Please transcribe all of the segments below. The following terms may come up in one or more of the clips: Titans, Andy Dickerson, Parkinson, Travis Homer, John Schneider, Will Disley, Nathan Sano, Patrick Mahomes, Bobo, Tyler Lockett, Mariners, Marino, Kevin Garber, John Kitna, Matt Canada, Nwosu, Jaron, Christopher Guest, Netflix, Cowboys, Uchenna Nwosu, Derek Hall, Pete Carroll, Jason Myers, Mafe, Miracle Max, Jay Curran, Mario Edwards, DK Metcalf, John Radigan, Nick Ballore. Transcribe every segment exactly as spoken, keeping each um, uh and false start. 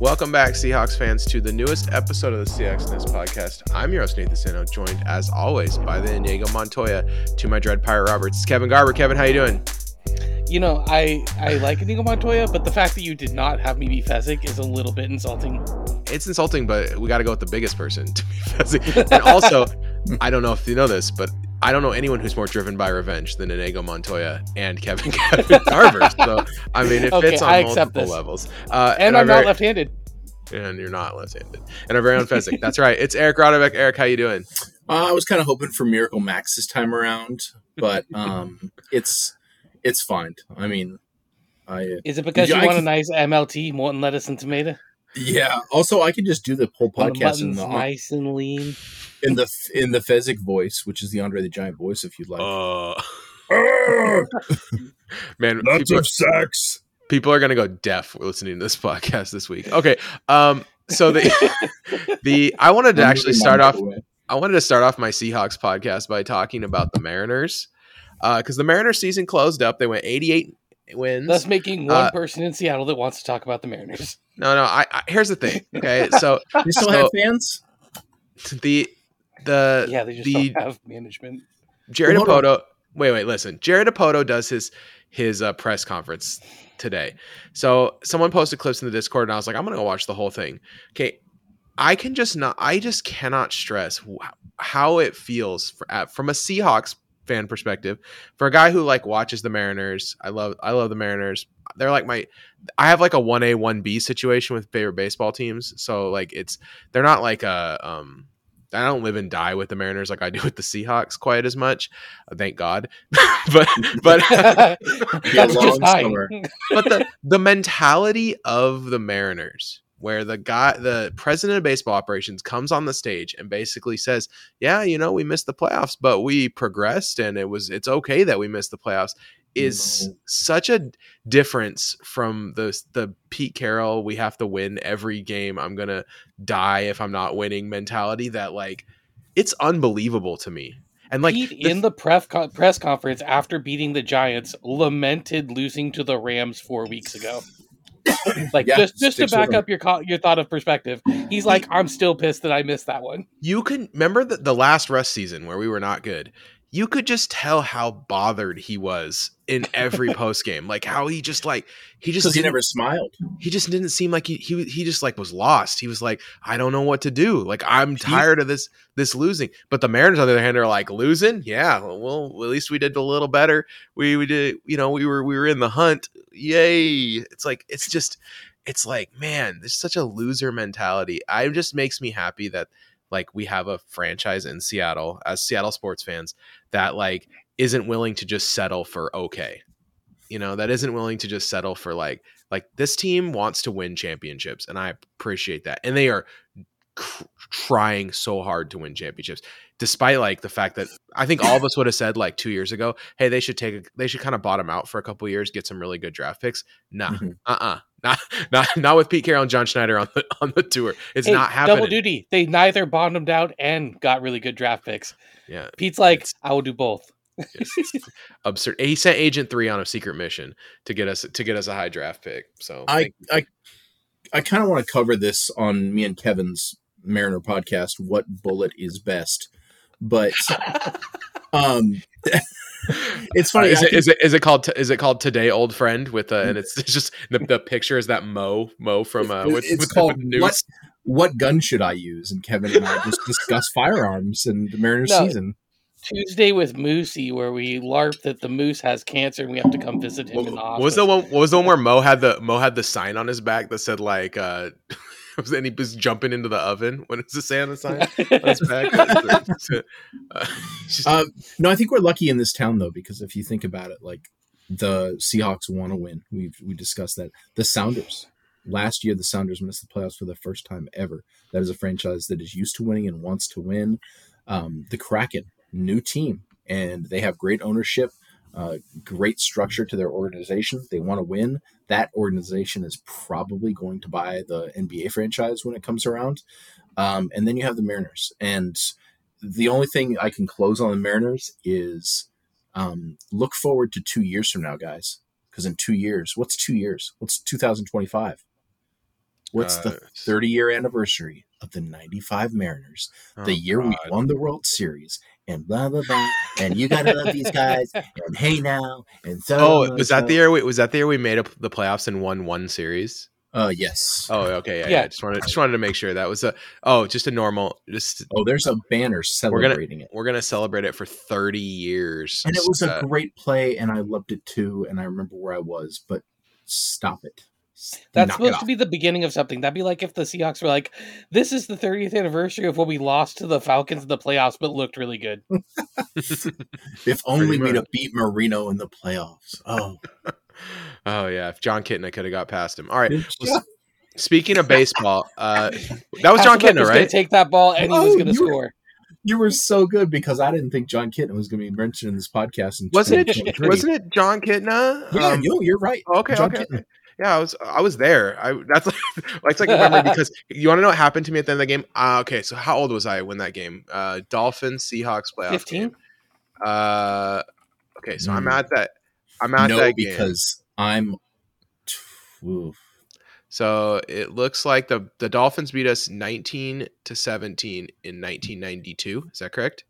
Welcome back, Seahawks fans, to the newest episode of the Seahawks Nest podcast. I'm your host, Nathan Sano, joined as always by the Inigo Montoya to my dread pirate Roberts. Kevin Garber. Kevin, how you doing? You know, I, I like Inigo Montoya, but the fact that you did not have me be Fezzik is a little bit insulting. It's insulting, but we got to go with the biggest person to be Fezzik. And also, I don't know if you know this, but I don't know anyone who's more driven by revenge than Inigo Montoya and Kevin Garber. So, I mean, it okay, fits on multiple this. levels. Uh, and, and I'm very, not left-handed. And you're not left-handed. And our very own Fezzik. That's right. It's Eric Rodovek. Eric, how you doing? Uh, I was kind of hoping for Miracle Max this time around, but um, it's it's fine. I mean, I is it because you, you want can, a nice M L T, Morton lettuce and tomato? Yeah. Also, I could just do the whole podcast in the nice and lean. In the in the Fezzik voice, which is the Andre the Giant voice, if you'd like. Uh, man, lots of sex. People are gonna go deaf listening to this podcast this week. Okay, um, so the the I wanted to actually start off. I wanted to start off my Seahawks podcast by talking about the Mariners, because uh, the Mariners season closed up. They went eighty-eight wins. Thus making one uh, person in Seattle that wants to talk about the Mariners. No, no. I, I here's the thing. Okay, so you still so, have fans. The The yeah, they just the, don't have management. Jared well, Dipoto. Wait, wait, listen. Jared Dipoto does his his uh, press conference today. So someone posted clips in the Discord, and I was like, I'm gonna go watch the whole thing. Okay, I can just not. I just cannot stress how it feels for, uh, from a Seahawks fan perspective, for a guy who like watches the Mariners. I love, I love the Mariners. They're like my. I have like a one A, one B situation with favorite baseball teams. So like it's they're not like a. Um, I don't live and die with the Mariners like I do with the Seahawks quite as much. Thank God. but but that's just but the, the mentality of the Mariners, where the guy, the president of baseball operations, comes on the stage and basically says, yeah, you know, we missed the playoffs, but we progressed and it was it's okay that we missed the playoffs, is no. such a difference from the the Pete Carroll, we have to win every game, I'm gonna die if I'm not winning mentality, that like it's unbelievable to me. And like Pete, the, in the pref co- press conference after beating the Giants, lamented losing to the Rams four weeks ago. Like yeah, just just to back up your co- your thought of perspective, he's like, I'm still pissed that I missed that one. You can remember the, the last rest season where we were not good. You could just tell how bothered he was in every post game, like how he just like he just he never smiled. He just didn't seem like he he he just like was lost. He was like, I don't know what to do. Like I'm tired of this this losing. But the Mariners, on the other hand, are like losing. Yeah, well, at least we did a little better. We we did, you know, we were we were in the hunt. Yay! It's like it's just it's like man, there's such a loser mentality. I just makes me happy that. Like we have a franchise in Seattle as Seattle sports fans that like isn't willing to just settle for okay, you know, that isn't willing to just settle for like like this team wants to win championships, and I appreciate that, and they are cr- trying so hard to win championships, despite like the fact that I think all of us would have said like two years ago, hey, they should take a, they should kind of bottom out for a couple of years, get some really good draft picks. Nah, mm-hmm. uh, uh-uh. uh Not, not, not with Pete Carroll and John Schneider on the on the tour. It's hey, not happening. Double duty. They neither bottomed out and got really good draft picks. Yeah, Pete's like, I will do both. Absurd. He sent Agent Three on a secret mission to get us to get us a high draft pick. So I I, I kind of want to cover this on me and Kevin's Mariner podcast. What bullet is best? But um. It's funny. Uh, is, it, can... is it is it called is it called Today Old Friend with uh, and it's, it's just the, the picture is that Mo Mo from uh, with, it's with, called with news. What, what gun should I use? And Kevin and I just discuss firearms and the Mariners no, season. Tuesday with Moosey, where we LARP that the moose has cancer and we have to come visit him. What, in the office. What was the one? What was the one where Mo had the Mo had the sign on his back that said like. Uh, And he was jumping into the oven when it's a Santa sign. uh, no, I think we're lucky in this town though, because if you think about it, like the Seahawks want to win. We we discussed that. The Sounders last year, the Sounders missed the playoffs for the first time ever. That is a franchise that is used to winning and wants to win. Um, the Kraken, new team, and they have great ownership. Uh, great structure to their organization. They want to win. That organization is probably going to buy the N B A franchise when it comes around. Um, and then you have the Mariners. And the only thing I can close on the Mariners is um, look forward to two years from now, guys. Because in two years, what's two years? What's two thousand twenty-five? What's uh, the thirty-year anniversary of the ninety-five Mariners, oh, the year God. we won the World Series, and blah, blah, blah, and you got to love these guys, and hey now, and so. Oh, was that, so. the year we, was that the year we made up the playoffs and won one series? Uh, yes. Oh, okay. Yeah, yeah. yeah. Just wanted, just wanted to make sure that was a, oh, just a normal. Just Oh, there's a banner celebrating we're gonna, it. We're going to celebrate it for thirty years. And it was uh, a great play, and I loved it too, and I remember where I was, but stop it. That's Knock supposed to be the beginning of something. That'd be like if the Seahawks were like, this is the thirtieth anniversary of when we lost to the Falcons in the playoffs, but looked really good. If only we'd have beat Marino in the playoffs. Oh, oh yeah. If John Kitna could have got past him. All right. Well, speaking of baseball, uh, that was John Kitna, right? Take that ball and oh, he was going to score. Were, you were so good because I didn't think John Kitna was going to be mentioned in this podcast. In wasn't it? Wasn't it John Kitna? Yeah, um, yo, you're right. Okay, John okay. Kitna. Yeah, I was I was there. I that's like that's like memory because you want to know what happened to me at the end of the game? Uh, okay, so how old was I when that game? Uh, Dolphins Seahawks playoff fifteen? Game. Uh, okay, so mm. I'm at that. I'm at no, that game because I'm. Oof. So it looks like the the Dolphins beat us nineteen to seventeen in nineteen ninety-two. Is that correct?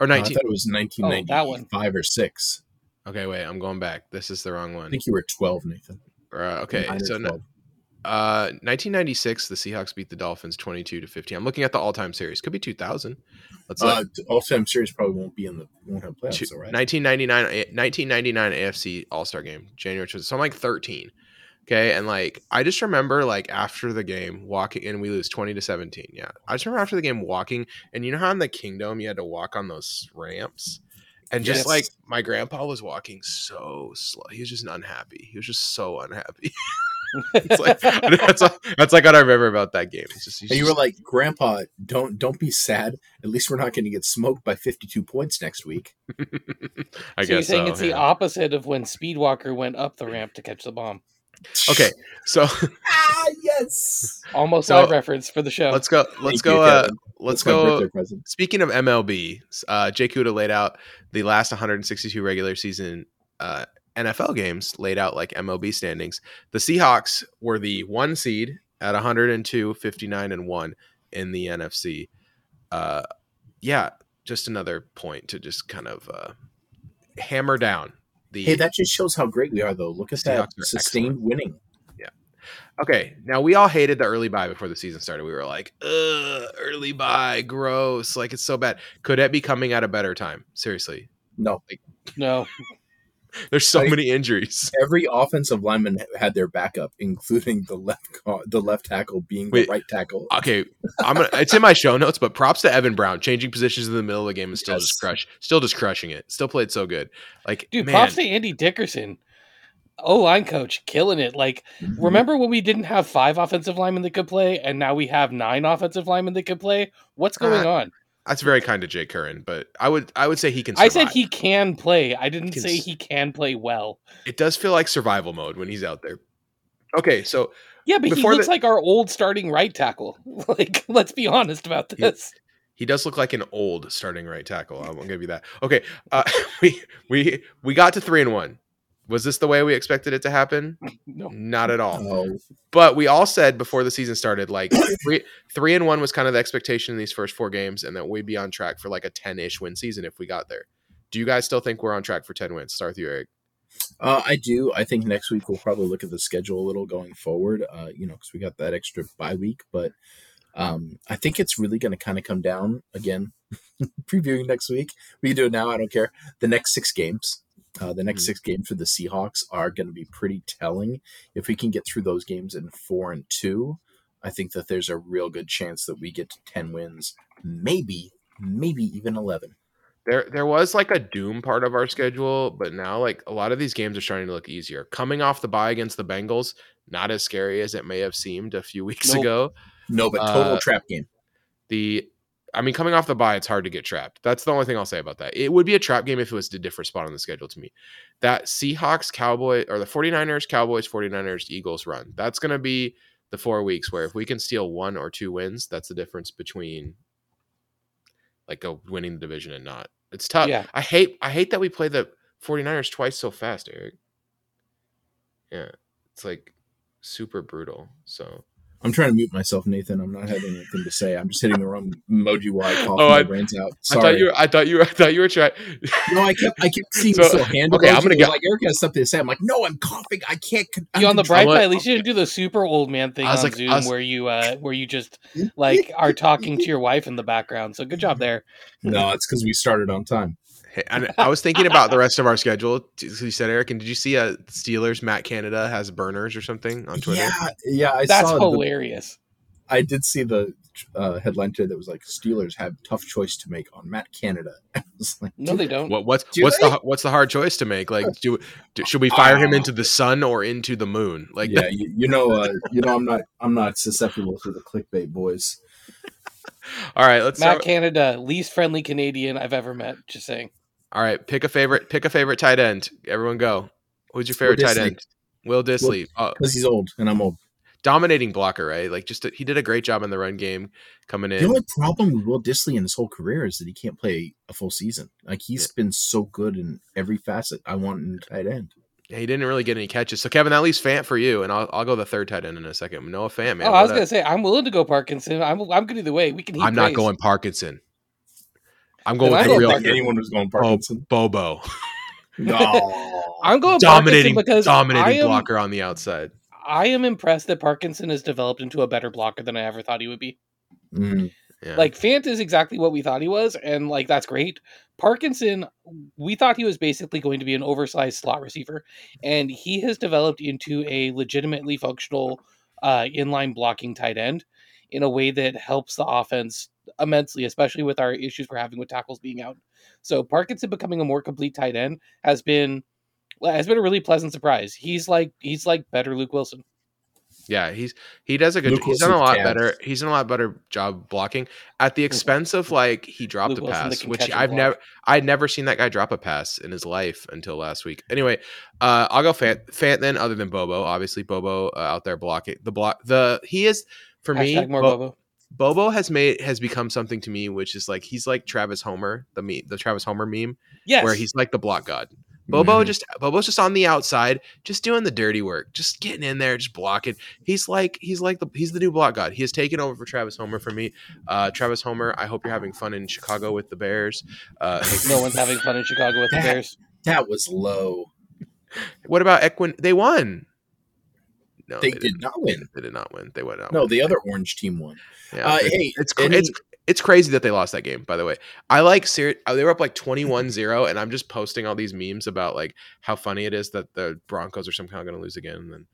Or nineteen? Uh, I thought it was nineteen ninety-five oh, or six. Okay, wait. I'm going back. This is the wrong one. I think you were twelve, Nathan. Uh, okay, so uh, nineteen ninety-six, the Seahawks beat the Dolphins twenty-two to fifteen. I'm looking at the all-time series. Could be two thousand. Let's uh, all-time series probably won't be in the won't have playoffs, though, right? nineteen ninety-nine A F C All-Star Game, January. So I'm like thirteen. Okay, and like I just remember like after the game walking, and we lose twenty to seventeen. Yeah, I just remember after the game walking, and you know how in the Kingdom you had to walk on those ramps. And just yes. like my grandpa was walking so slow. He was just unhappy. He was just so unhappy. It's like, that's, all, that's like what I remember about that game. It's just, and you just, were like, Grandpa, don't don't be sad. At least we're not going to get smoked by fifty-two points next week. I so guess you're saying so, it's yeah. the opposite of when Speedwalker went up the ramp to catch the bomb. Okay, so ah, yes, almost so, live reference for the show. Let's go. Let's Thank go. You, uh, let's go. Speaking of M L B, uh, Jay Cutha laid out the last one hundred sixty-two regular season uh, N F L games laid out like M L B standings. The Seahawks were the one seed at one hundred two, fifty-nine, and one in the N F C. Uh, yeah, just another point to just kind of uh, hammer down. The hey, that just shows how great we are, though. Look at that sustained excellent. winning. Yeah. Okay. Now, we all hated the early bye before the season started. We were like, ugh, early bye, gross. Like, it's so bad. Could it be coming at a better time? Seriously. No. Like, no. There's so like, many injuries. Every offensive lineman had their backup, including the left the left tackle being Wait, the right tackle. Okay, I'm gonna, it's in my show notes, but props to Evan Brown changing positions in the middle of the game and still yes. just crush, still just crushing it. Still played so good, like dude. Man. Props to Andy Dickerson, O-line coach, killing it. Like mm-hmm. remember when we didn't have five offensive linemen that could play, and now we have nine offensive linemen that could play. What's going uh, on? That's very kind of Jay Curran, but I would I would say he can survive. I said he can play. I didn't he say he can play well. It does feel like survival mode when he's out there. Okay, so yeah, but he looks the, like our old starting right tackle. Like, let's be honest about this. He, he does look like an old starting right tackle. I won't give you that. Okay, uh, we we we got to three and one. Was this the way we expected it to happen? No. Not at all. No. But we all said before the season started, like three, three and one was kind of the expectation in these first four games, and that we'd be on track for like a ten-ish win season if we got there. Do you guys still think we're on track for ten wins? Start with you, Eric. Uh, I do. I think next week we'll probably look at the schedule a little going forward, uh, you know, because we got that extra bye week. But um, I think it's really going to kind of come down again, previewing next week. We can do it now. I don't care. The next six games. Uh, the next mm-hmm. six games for the Seahawks are going to be pretty telling. If we can get through those games in four and two, I think that there's a real good chance that we get to ten wins, maybe, maybe even eleven. There, there was like a doom part of our schedule, but now like a lot of these games are starting to look easier. Coming off the bye against the Bengals, not as scary as it may have seemed a few weeks nope. ago. No, but total uh, trap game. The I mean, coming off the bye, it's hard to get trapped. That's the only thing I'll say about that. It would be a trap game if it was a different spot on the schedule to me. That Seahawks, Cowboys, or the 49ers, Cowboys, 49ers, Eagles run. That's going to be the four weeks where if we can steal one or two wins, that's the difference between like a winning the division and not. It's tough. Yeah. I hate I hate that we play the 49ers twice so fast, Eric. Yeah, it's like super brutal. So I'm trying to mute myself, Nathan. I'm not having anything to say. I'm just hitting the wrong emoji while I cough oh, my I, brains out. Sorry. I thought you were. I thought you were. I thought you were trying. No, I kept. I kept seeing so, this hand. Okay, I'm gonna go. Like Eric has something to say. I'm like, no, I'm coughing. I can't. I'm you on the bright side, at least you should do the super old man thing on like, Zoom, was, where you uh, where you just like are talking to your wife in the background. So good job there. No, it's because we started on time. Hey, I, I was thinking about the rest of our schedule. You said, Eric, and did you see a Steelers Matt Canada has burners or something on Twitter? Yeah, yeah, I that's saw hilarious. The, I did see the uh, headline today that was like Steelers have tough choice to make on Matt Canada. I was like, no, they don't. What, what's do what's they? the what's the hard choice to make? Like, do, do should we fire uh, him into the sun or into the moon? Like, yeah, you, you know, uh, you know, I'm not I'm not susceptible to the clickbait, boys. All right, let's Matt start. Canada, least friendly Canadian I've ever met. Just saying. All right, pick a favorite. Pick a favorite tight end. Everyone, go. Who's your favorite tight end? Will Disley, because oh. he's old and I'm old. Dominating blocker, right? Like, just he did a great job in the run game coming in. The only problem with Will Disley in his whole career is that he can't play a full season. Like, he's yeah. been so good in every facet I want in tight end. Yeah, he didn't really get any catches. So, Kevin, at least Fant for you, and I'll I'll go the third tight end in a second. Noah Fant, man. Oh, I was gonna say I'm willing to go Parkinson. I'm I'm good either way. We can. I'm not race. going Parkinson. I'm going with the real. I don't think anyone was going Parkinson. Oh, Bobo. No. I'm going dominating, Parkinson because dominating am, blocker on the outside. I am impressed that Parkinson has developed into a better blocker than I ever thought he would be. Mm, yeah. Like, Fant is exactly what we thought he was, and, like, that's great. Parkinson, we thought he was basically going to be an oversized slot receiver, and he has developed into a legitimately functional uh, inline blocking tight end in a way that helps the offense immensely, especially with our issues we're having with tackles being out. So Parkinson becoming a more complete tight end has been has been a really pleasant surprise. He's like he's like better Luke Wilson. Yeah, he's he does a good Luke he's done a lot tabs. better. He's done a lot better job blocking at the expense of, like, he dropped Luke a pass, Wilson, which I've block. never I'd never seen that guy drop a pass in his life until last week. Anyway, uh, I'll go Fant, Fant then, other than Bobo. Obviously, Bobo uh, out there blocking the block. The he is for Hashtag me more Bo- Bobo. Bobo has made has become something to me, which is like he's like Travis Homer, the meme, the Travis Homer meme, yes. where he's like the block god. Bobo mm-hmm. just Bobo's just on the outside, just doing the dirty work, just getting in there, just blocking. He's like he's like the he's the new block god. He has taken over for Travis Homer for me. Uh, Travis Homer, I hope you're having fun in Chicago with the Bears. Uh, no one's having fun in Chicago with that, the Bears. That was low. What about Equin? They won. No, they, they did not win. They did not win. They went out. No, win. The other orange team won. Yeah, uh, hey, it's any... it's it's crazy that they lost that game, by the way. I like ser- they were up like twenty-one zero, and I'm just posting all these memes about like how funny it is that the Broncos are somehow going to lose again. And then,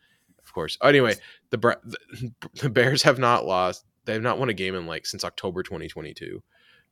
of course, oh, anyway, the, Bra- the the Bears have not lost. They have not won a game in like since October twenty twenty-two.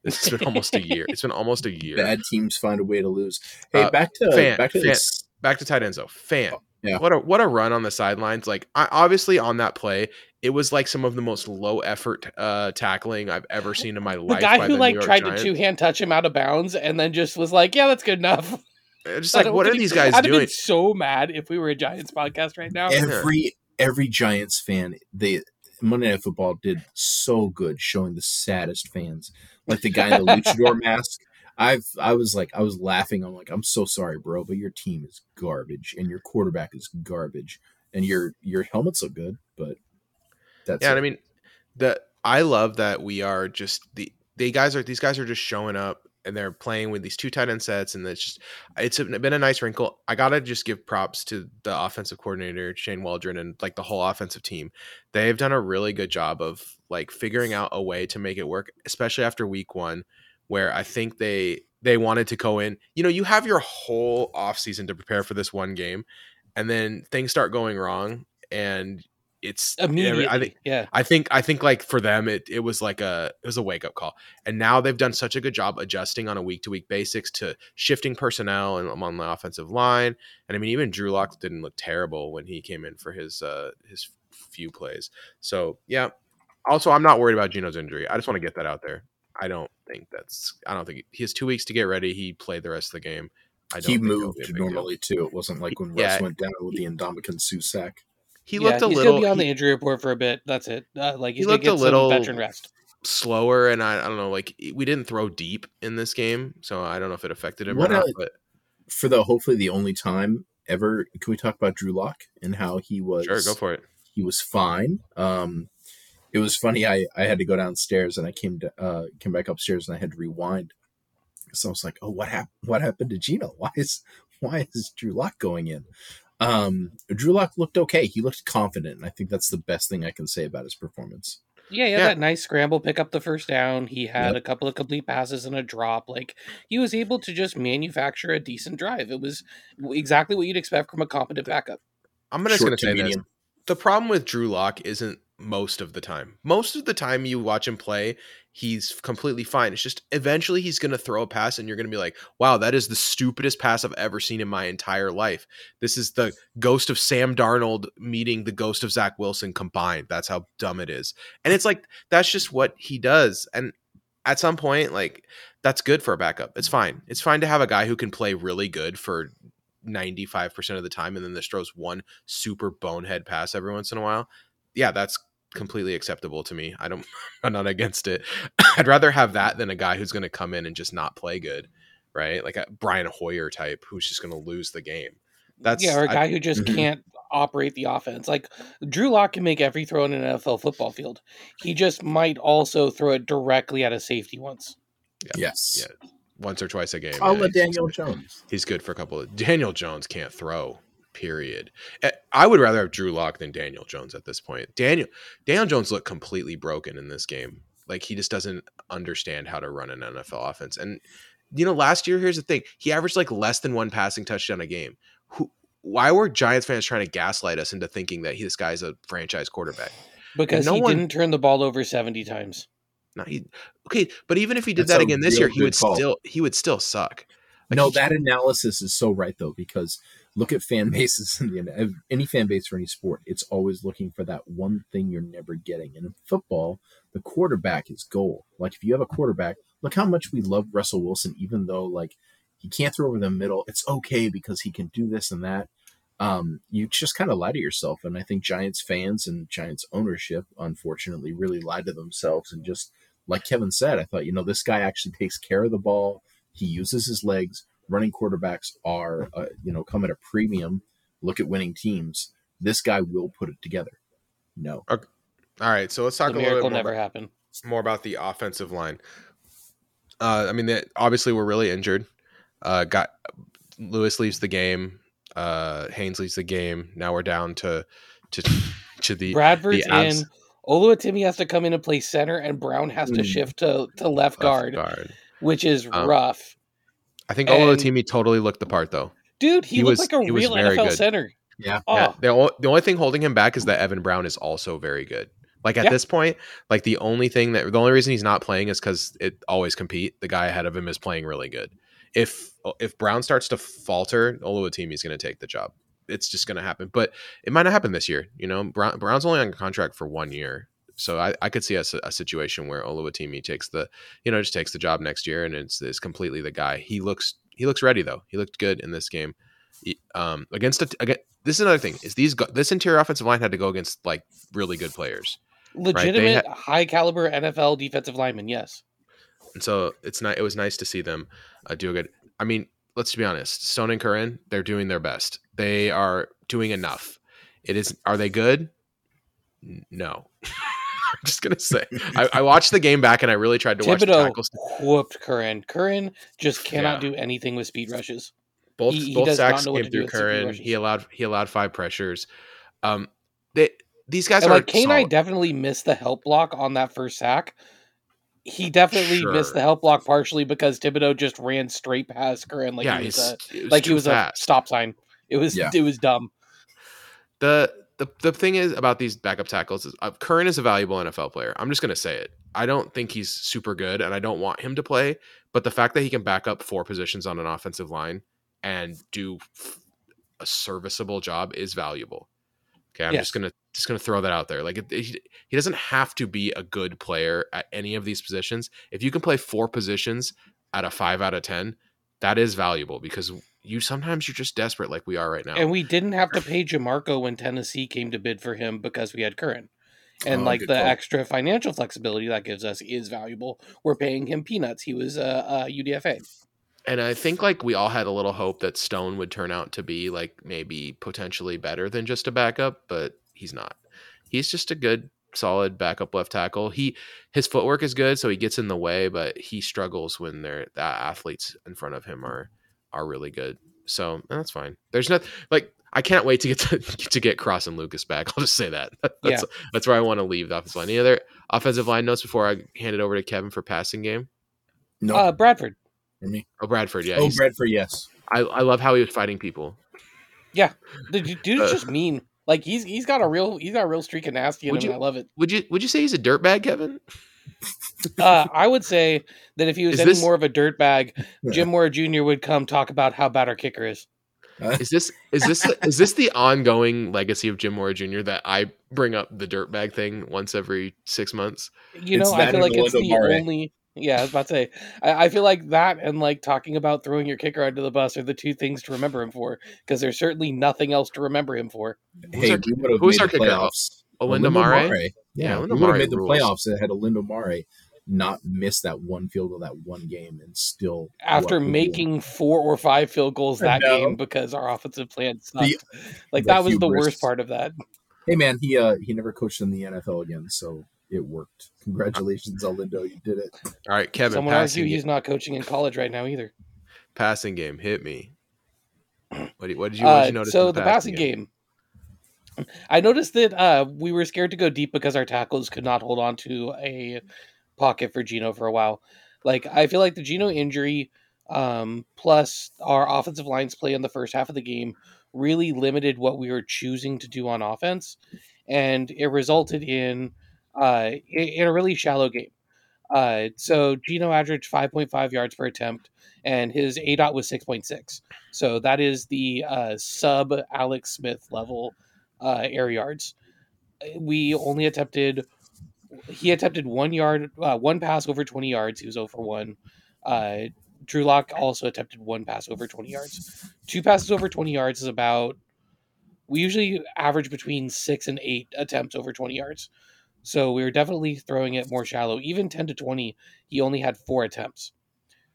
It's been almost a year. It's been almost a year. Bad teams find a way to lose. Hey, uh, back to Fant, back to Fant, this- back to tight end though. Fant. Oh. Yeah. What a what a run on the sidelines. Like, I, obviously on that play, it was like some of the most low effort uh, tackling I've ever seen in my life. The guy by who the like tried Giant. to two hand touch him out of bounds and then just was like, yeah, that's good enough. Just like, what are these guys I'd doing? I'd have been so mad if we were a Giants podcast right now. Every every Giants fan, they Monday Night Football did so good showing the saddest fans. Like the guy in the luchador mask. I've I was like I was laughing. I'm like, I'm so sorry, bro, but your team is garbage and your quarterback is garbage and your your helmets look good, but that's yeah. It. And I mean, the I love that we are just the they guys are these guys are just showing up and they're playing with these two tight end sets and it's just it's been a nice wrinkle. I gotta just give props to the offensive coordinator Shane Waldron and like the whole offensive team. They've done a really good job of like figuring out a way to make it work, especially after week one. Where I think they they wanted to go in. You know, you have your whole offseason to prepare for this one game, and then things start going wrong, and it's immediately. I think, yeah, I think I think like for them, it it was like a it was a wake up call, and now they've done such a good job adjusting on a week to week basis to shifting personnel and on the offensive line. And I mean, even Drew Lock didn't look terrible when he came in for his uh, his few plays. So yeah. Also, I'm not worried about Geno's injury. I just want to get that out there. I don't think that's. I don't think he has two weeks to get ready. He played the rest of the game. I don't. He moved normally deal. too. It wasn't like when yeah, Russ went down with he, the Ndamukong Suh sack. He looked yeah, a he's little. He's be on he, the injury report for a bit. That's it. Uh, like he's he looked get a little veteran rest. Slower, and I, I don't know. Like we didn't throw deep in this game, so I don't know if it affected him what or not. A, but for the hopefully the only time ever, can we talk about Drew Lock and how he was? Sure, go for it. He was fine. Um, it was funny. I, I had to go downstairs and I came to, uh, came back upstairs and I had to rewind. So I was like, oh, what happened? What happened to Geno? Why is why is Drew Lock going in? Um, Drew Lock looked okay. He looked confident. And I think that's the best thing I can say about his performance. Yeah, he had yeah. that nice scramble, pick up the first down. He had yep. a couple of complete passes and a drop. Like, he was able to just manufacture a decent drive. It was exactly what you'd expect from a competent backup. I'm just going to say medium. This. The problem with Drew Lock isn't most of the time. Most of the time you watch him play, he's completely fine. It's just eventually he's going to throw a pass and you're going to be like, wow, that is the stupidest pass I've ever seen in my entire life. This is the ghost of Sam Darnold meeting the ghost of Zach Wilson combined. That's how dumb it is. And it's like, that's just what he does. And at some point, like, that's good for a backup. It's fine. It's fine to have a guy who can play really good for ninety-five percent of the time and then just throws one super bonehead pass every once in a while. Yeah, that's completely acceptable to me. I don't, I'm not against it. I'd rather have that than a guy who's going to come in and just not play good, right? Like a Brian Hoyer type who's just going to lose the game. That's yeah, or a guy I, who just mm-hmm. can't operate the offense. Like, Drew Lock can make every throw in an N F L football field. He just might also throw it directly at a safety once. Yeah. Yes. Yeah. Once or twice a game. I'll yeah, let Daniel Jones. He's good for a couple of. Daniel Jones can't throw. Period. I would rather have Drew Lock than Daniel Jones at this point. Daniel Daniel Jones looked completely broken in this game. Like, he just doesn't understand how to run an N F L offense. And, you know, last year, here's the thing. He averaged like less than one passing touchdown a game. Who, why were Giants fans trying to gaslight us into thinking that he, this guy's a franchise quarterback? Because no he one, didn't turn the ball over seventy times. No, he, okay, but even if he did That's that again this year, he would call. still he would still suck. Like, no, he, that analysis is so right, though, because look at fan bases in the any fan base for any sport. It's always looking for that one thing you're never getting. And in football, the quarterback is gold. Like, if you have a quarterback, look how much we love Russell Wilson, even though, like, he can't throw over the middle. It's okay because he can do this and that. Um, you just kind of lie to yourself. And I think Giants fans and Giants ownership, unfortunately, really lie to themselves. And just like Kevin said, I thought, you know, this guy actually takes care of the ball. He uses his legs. Running quarterbacks are, uh, you know, come at a premium. Look at winning teams. This guy will put it together. No. Okay. All right. So let's talk the a little bit more, never about, happened. more about the offensive line. Uh, I mean, they, obviously we're really injured. Uh, got Lewis leaves the game. Uh, Haynes leaves the game. Now we're down to to to the Bradford's the abs- in. Oluwatimi has to come in and play center, and Brown has to mm. shift to to left, left guard. guard. Which is um, rough. I think Oluwatimi totally looked the part, though. Dude, he, he looked was, like a real N F L good. center. Yeah. Oh. yeah. The, only, the only thing holding him back is that Evan Brown is also very good. Like, at yeah. this point, like, the only thing that the only reason he's not playing is because it always compete. The guy ahead of him is playing really good. If if Brown starts to falter, Oluwatimi is going to take the job. It's just going to happen. But it might not happen this year. You know, Brown, Brown's only on contract for one year. So I, I could see a, a situation where Oluwatimi takes the, you know, just takes the job next year, and it's, it's completely the guy. He looks he looks ready, though. He looked good in this game. He, um, against a, again, this is another thing is these this interior offensive line had to go against like really good players, legitimate right? ha- high caliber N F L defensive linemen. Yes, and so it's not. It was nice to see them uh, do a good. I mean, let's be honest. Stone and Curran, they're doing their best. They are doing enough. It is. Are they good? No. I'm just going to say, I, I watched the game back and I really tried to Thibodeau watch the tackles. whooped Curran. Curran just cannot yeah. do anything with speed rushes. Both, he, both he sacks came through Curran. He allowed he allowed five pressures. Um, they, These guys and are like K nine definitely missed the help block on that first sack. He definitely sure. missed the help block partially because Thibodeau just ran straight past Curran like yeah, he was, a, was, like he was a stop sign. It was yeah. It was dumb. The... The the thing is about these backup tackles is uh, Curran is a valuable N F L player. I'm just going to say it. I don't think he's super good, and I don't want him to play. But the fact that he can back up four positions on an offensive line and do a serviceable job is valuable. Okay, I'm yes. just gonna just gonna throw that out there. Like it, it, he, he doesn't have to be a good player at any of these positions. If you can play four positions at a five out of ten, that is valuable because. You sometimes you're just desperate like we are right now. And we didn't have to pay Jamarco when Tennessee came to bid for him because we had Curran. And oh, like the call. extra financial flexibility that gives us is valuable. We're paying him peanuts. He was uh, uh, U D F A. And I think like we all had a little hope that Stone would turn out to be like maybe potentially better than just a backup, but he's not. He's just a good solid backup left tackle. He his footwork is good, so he gets in the way, but he struggles when they're the athletes in front of him are are really good. So that's fine. There's nothing like I can't wait to get to, to get Cross and Lucas back. I'll just say that. That's yeah. that's where I want to leave the offensive line. Any other offensive line notes before I hand it over to Kevin for passing game? No, uh, Bradford. For me. Oh, Bradford. Yeah. Oh, Bradford. Yes. I, I love how he was fighting people. Yeah, the dude's just mean. Like he's he's got a real he's got a real streak of nasty in him. You, I love it. Would you would you say he's a dirtbag, Kevin? uh, I would say that if he was is any this... more of a dirtbag, Jim Moore Junior would come talk about how bad our kicker is. Huh? Is this is this is this the ongoing legacy of Jim Moore Junior that I bring up the dirtbag thing once every six months? You know, I feel like it's the only. Yeah, I was about to say, I, I feel like that and like talking about throwing your kicker under the bus are the two things to remember him for, because there's certainly nothing else to remember him for. Hey, who's our, who's our kicker? Olindo Mare? Yeah, we would have made the playoffs and had Olindo Mare not miss that one field goal that one game and still. After making four or five field goals that game because our offensive plan sucked. The, like the that was the worst part of that. Hey, man, he uh, he never coached in the N F L again, so. It worked. Congratulations, Olindo. You did it. All right, Kevin. Someone asked you, he's not coaching in college right now either. Passing game. Hit me. What did, what did you, what did you notice? Uh, so, in the, the passing, passing game. game, I noticed that uh, we were scared to go deep because our tackles could not hold on to a pocket for Geno for a while. Like, I feel like the Geno injury um, plus our offensive line's play in the first half of the game really limited what we were choosing to do on offense. And it resulted in. Uh, in a really shallow game. Uh, so Geno averaged five point five yards per attempt, and his A DOT was six point six. So that is the uh, sub-Alex Smith level uh, air yards. We only attempted... He attempted one yard, uh, one pass over twenty yards. He was zero for one. Uh, Drew Lock also attempted one pass over twenty yards. Two passes over twenty yards is about... We usually average between six and eight attempts over twenty yards. So we were definitely throwing it more shallow. Even ten to twenty, he only had four attempts.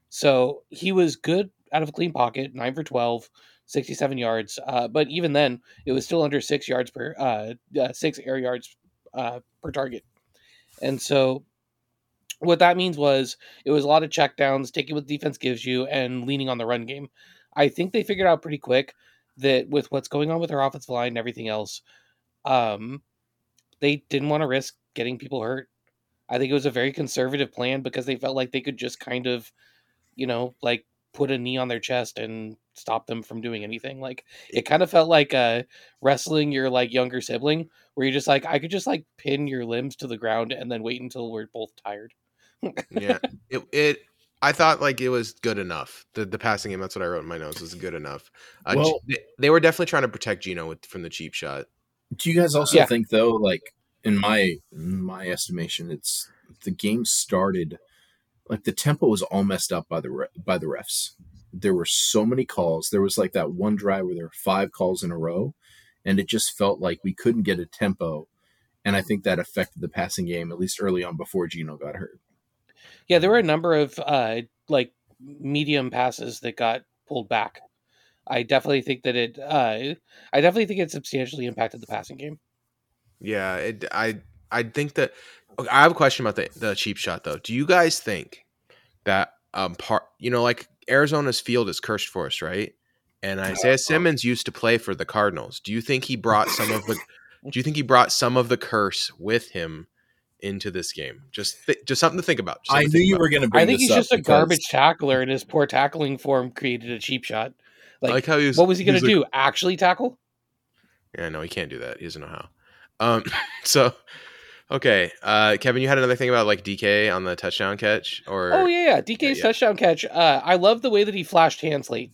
So he was good out of a clean pocket, nine for twelve, sixty-seven yards. Uh, but even then, it was still under six yards per uh, uh, six air yards uh, per target. And so what that means was it was a lot of checkdowns, taking what defense gives you, and leaning on the run game. I think they figured out pretty quick that with what's going on with our offensive line and everything else, um, they didn't want to risk getting people hurt. I think it was a very conservative plan because they felt like they could just kind of, you know, like put a knee on their chest and stop them from doing anything. Like it kind of felt like uh, wrestling your like younger sibling where you're just like, I could just like pin your limbs to the ground and then wait until we're both tired. yeah. It, it, I thought like it was good enough. The the passing game, that's what I wrote in my notes, was good enough. Uh, well, they, they were definitely trying to protect Geno with, from the cheap shot. Do you guys also yeah. think though, like, In my in my estimation, it's the game started like the tempo was all messed up by the re- by the refs. There were so many calls. There was like that one drive where there were five calls in a row, and it just felt like we couldn't get a tempo. And I think that affected the passing game at least early on before Geno got hurt. Yeah, there were a number of uh, like medium passes that got pulled back. I definitely think that it. Uh, I definitely think it substantially impacted the passing game. Yeah, it, I I think that okay, I have a question about the, the cheap shot though. Do you guys think that um part you know like Arizona's field is cursed for us, right? And Isaiah Simmons used to play for the Cardinals. Do you think he brought some of the Do you think he brought some of the curse with him into this game? Just th- just something to think about. I knew you about. were going to bring. I think this he's up just a because... garbage tackler, and his poor tackling form created a cheap shot. Like, like how he was, what was he going to do? Like... Actually tackle? Yeah, no, he can't do that. He doesn't know how. Um, so, okay. Uh, Kevin, you had another thing about like D K on the touchdown catch or, Oh yeah. yeah. D K's yeah. touchdown catch. Uh, I love the way that he flashed hands late.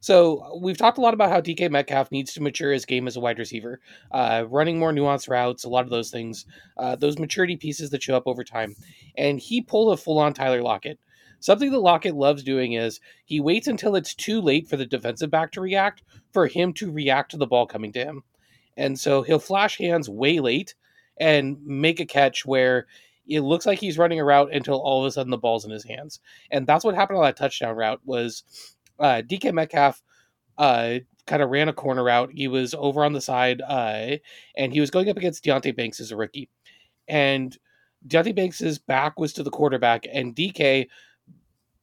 So we've talked a lot about how D K Metcalf needs to mature his game as a wide receiver, uh, running more nuanced routes, a lot of those things, uh, those maturity pieces that show up over time. And he pulled a full on Tyler Lockett. Something that Lockett loves doing is he waits until it's too late for the defensive back to react for him to react to the ball coming to him. And so he'll flash hands way late and make a catch where it looks like he's running a route until all of a sudden the ball's in his hands. And that's what happened on that touchdown route was uh, D K Metcalf uh, kind of ran a corner route. He was over on the side uh, and he was going up against Deonte Banks as a rookie. and Deonte Banks's back was to the quarterback, and D K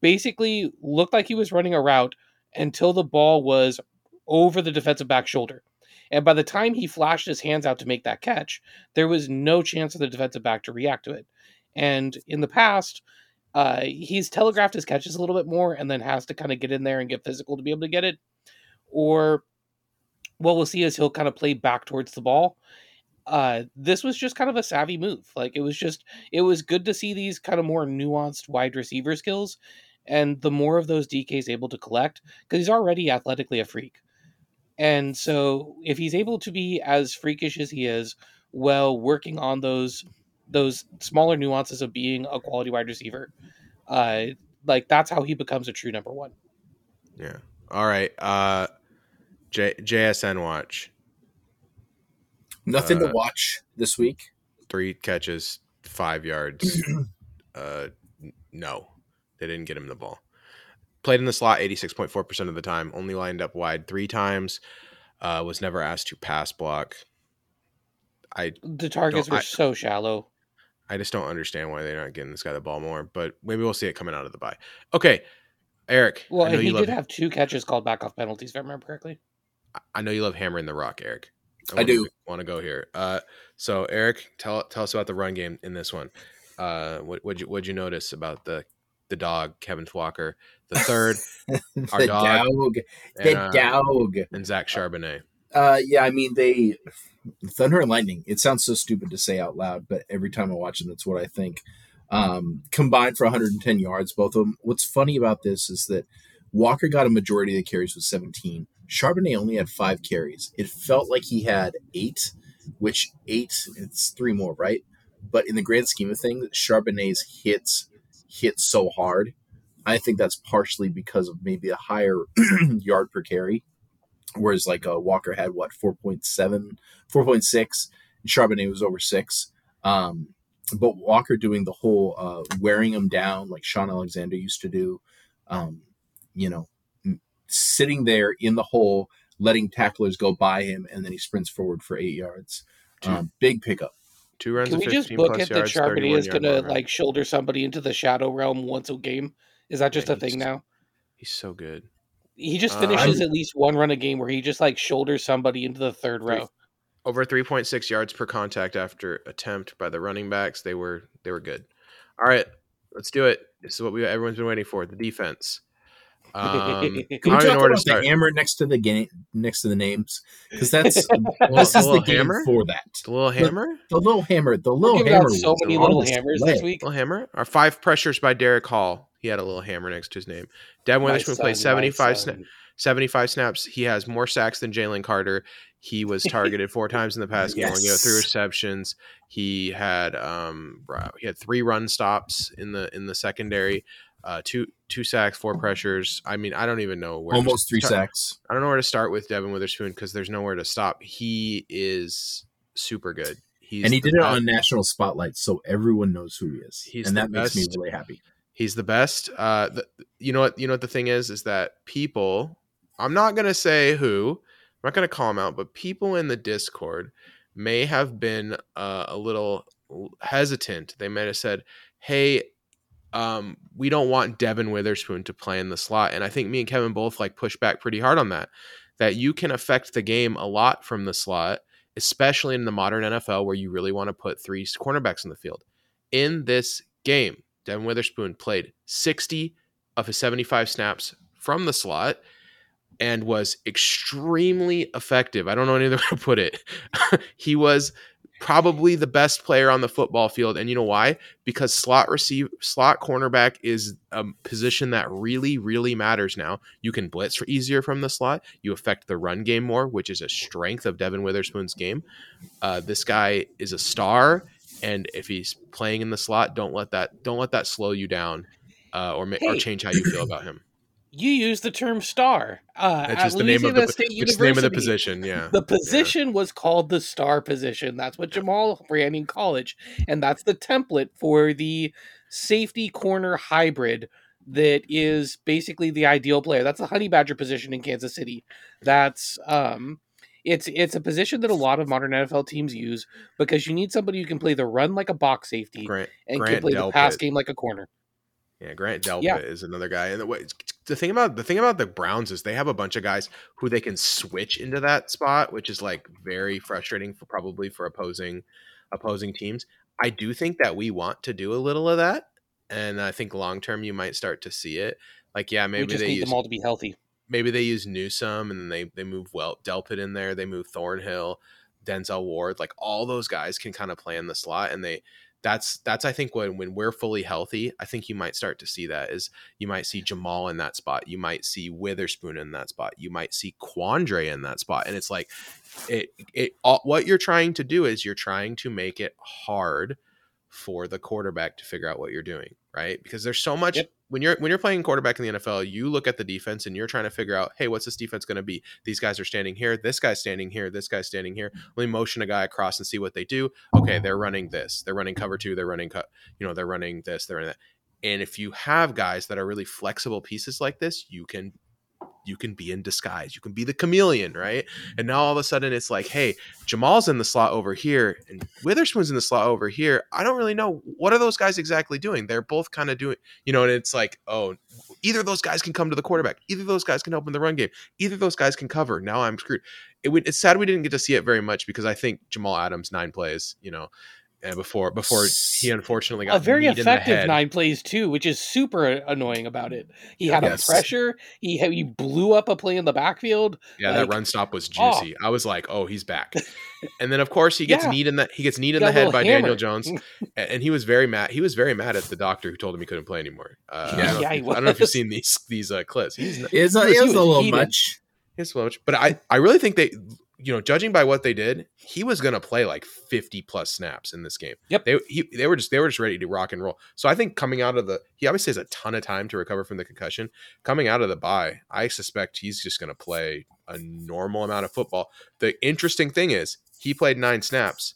basically looked like he was running a route until the ball was over the defensive back shoulder. And by the time he flashed his hands out to make that catch, there was no chance for the defensive back to react to it. And in the past, uh, he's telegraphed his catches a little bit more and then has to kind of get in there and get physical to be able to get it. Or what we'll see is he'll kind of play back towards the ball. Uh, this was just kind of a savvy move. Like it was just, it was good to see these kind of more nuanced wide receiver skills. And the more of those D K is able to collect, because he's already athletically a freak. And so if he's able to be as freakish as he is, well, working on those, those smaller nuances of being a quality wide receiver, uh, like that's how he becomes a true number one. Yeah. All right. Uh, J- JSN watch. Nothing uh, to watch this week. Three catches, five yards. uh, no, they didn't get him the ball. Played in the slot eighty-six point four percent of the time. Only lined up wide three times. Uh, was never asked to pass block. I the targets were I, so shallow. I just don't understand why they're not getting this guy the ball more. But maybe we'll see it coming out of the bye. Okay, Eric. Well, and he did have two catches called back off penalties, if I remember correctly. I know you love hammering the rock, Eric. I, I do want to go here. Uh, so, Eric, tell tell us about the run game in this one. Uh, what would you what'd you notice about the the dog Kevin Flocker, the third, the our dog, dog. And, the uh, dog, and Zach Charbonnet? Uh, yeah, I mean they thunder and lightning. It sounds so stupid to say out loud, but every time I watch them, that's what I think. Um, combined for one hundred ten yards, both of them. What's funny about this is that Walker got a majority of the carries with seventeen. Charbonnet only had five carries. It felt like he had eight, which eight, it's three more, right? But in the grand scheme of things, Charbonnet's hits hit so hard. I think that's partially because of maybe a higher yard per carry, whereas like uh, Walker had, what, four point seven, four point six, and Charbonnet was over six. Um, but Walker doing the whole uh, wearing them down like Sean Alexander used to do, um, you know, sitting there in the hole, letting tacklers go by him, and then he sprints forward for eight yards. Um, big pickup. Two runs. Can we just book it that Charbonnet is going to like shoulder somebody into the shadow realm once a game? Is that just yeah, a thing now? He's so good. He just finishes uh, at least one run a game where he just like shoulders somebody into the third three, row. Over three point six yards per contact after attempt by the running backs. They were they were good. All right, let's do it. This is what we everyone's been waiting for. The defense. Um, Can we talk about the hammer next to the game, next to the names? Because that's well, this is the game hammer? For that. The little hammer, the, the little hammer, the little hammer. So many little hammers play. This week. Little hammer. Our five pressures by Derek Hall. He had a little hammer next to his name. Devin Witherspoon played seventy-five sna- seventy-five snaps. He has more sacks than Jalen Carter. He was targeted four times in the past game. Yes. He got three receptions. He had um he had three run stops in the in the secondary. Uh, two two sacks, four pressures. I mean, I don't even know where. Almost three sacks. I don't know where to start with Devin Witherspoon because there's nowhere to stop. He is super good. He's and he did it on national spotlight, so everyone knows who he is. He's and that best. Makes me really happy. He's the best. Uh, the, you know what? You know what the thing is is that people. I'm not gonna say who. I'm not gonna call him out, but people in the Discord may have been uh, a little hesitant. They might have said, "Hey." Um, we don't want Devin Witherspoon to play in the slot. And I think me and Kevin both like push back pretty hard on that, that you can affect the game a lot from the slot, especially in the modern N F L where you really want to put three cornerbacks in the field. In this game, Devin Witherspoon played sixty of his seventy-five snaps from the slot and was extremely effective. I don't know any other way to put it. He was probably the best player on the football field. And you know why? Because slot receive slot cornerback is a position that really, really matters now. You can blitz for easier from the slot. You affect the run game more, which is a strength of Devin Witherspoon's game. Uh, this guy is a star. And if he's playing in the slot, don't let that, don't let that slow you down uh, or, ma- hey. or change how you feel about him. You use the term star. Uh, That's just the name, of the, State University, the name of the position. Yeah, the position yeah. was called the star position. That's what Jamal ran in college. And that's the template for the safety corner hybrid that is basically the ideal player. That's the honey badger position in Kansas City. That's um, It's it's a position that a lot of modern N F L teams use because you need somebody who can play the run like a box safety Grant, and Grant can play Delpit. the pass game like a corner. Yeah, Grant Delpit yeah. is another guy. And the, the thing about the thing about the Browns is they have a bunch of guys who they can switch into that spot, which is like very frustrating for probably for opposing opposing teams. I do think that we want to do a little of that, and I think long term you might start to see it. Like, yeah, maybe we just they need use, them all to be healthy. Maybe they use Newsome, and then they they move well Delpit in there. They move Thornhill, Denzel Ward. Like all those guys can kind of play in the slot, and they that's that's I think when when we're fully healthy, I think you might start to see that is you might see Jamal in that spot, you might see Witherspoon in that spot, you might see Quandre in that spot, and it's like it it all, what you're trying to do is you're trying to make it hard for the quarterback to figure out what you're doing, right? Because there's so much. Yep. When you're when you're playing quarterback in the N F L, you look at the defense and you're trying to figure out, hey, what's this defense going to be? These guys are standing here. This guy's standing here. This guy's standing here. Let me motion a guy across and see what they do. Okay, they're running this. They're running cover two. They're running cut. You know, they're running this. They're running that. And if you have guys that are really flexible pieces like this, you can you can be in disguise. You can be the chameleon, right? And now all of a sudden it's like, hey, Jamal's in the slot over here and Witherspoon's in the slot over here. I don't really know. What are those guys exactly doing? They're both kind of doing, you know, and it's like, oh, either of those guys can come to the quarterback. Either of those guys can help in the run game. Either of those guys can cover. Now I'm screwed. It would, it's sad we didn't get to see it very much because I think Jamal Adams, nine plays, you know, and before before he unfortunately got a very effective nine plays too, which is super annoying about it. He had yes. a pressure. He he blew up a play in the backfield. Yeah, like, that run stop was juicy. Oh. I was like, oh, he's back. And then of course he gets yeah. kneed in the he gets kneed in the head by hammer. Daniel Jones, and he was very mad. He was very mad at the doctor who told him he couldn't play anymore. Uh, yeah, I don't, yeah, if, I don't know if you've seen these these uh, clips. He's not, it's, it's, he was a little heated. much. It's a little much, but I I really think they. You know, judging by what they did, he was going to play like fifty plus snaps in this game. Yep, they he, they were just they were just ready to rock and roll. So I think coming out of the, he obviously has a ton of time to recover from the concussion. Coming out of the bye, I suspect he's just going to play a normal amount of football. The interesting thing is he played nine snaps.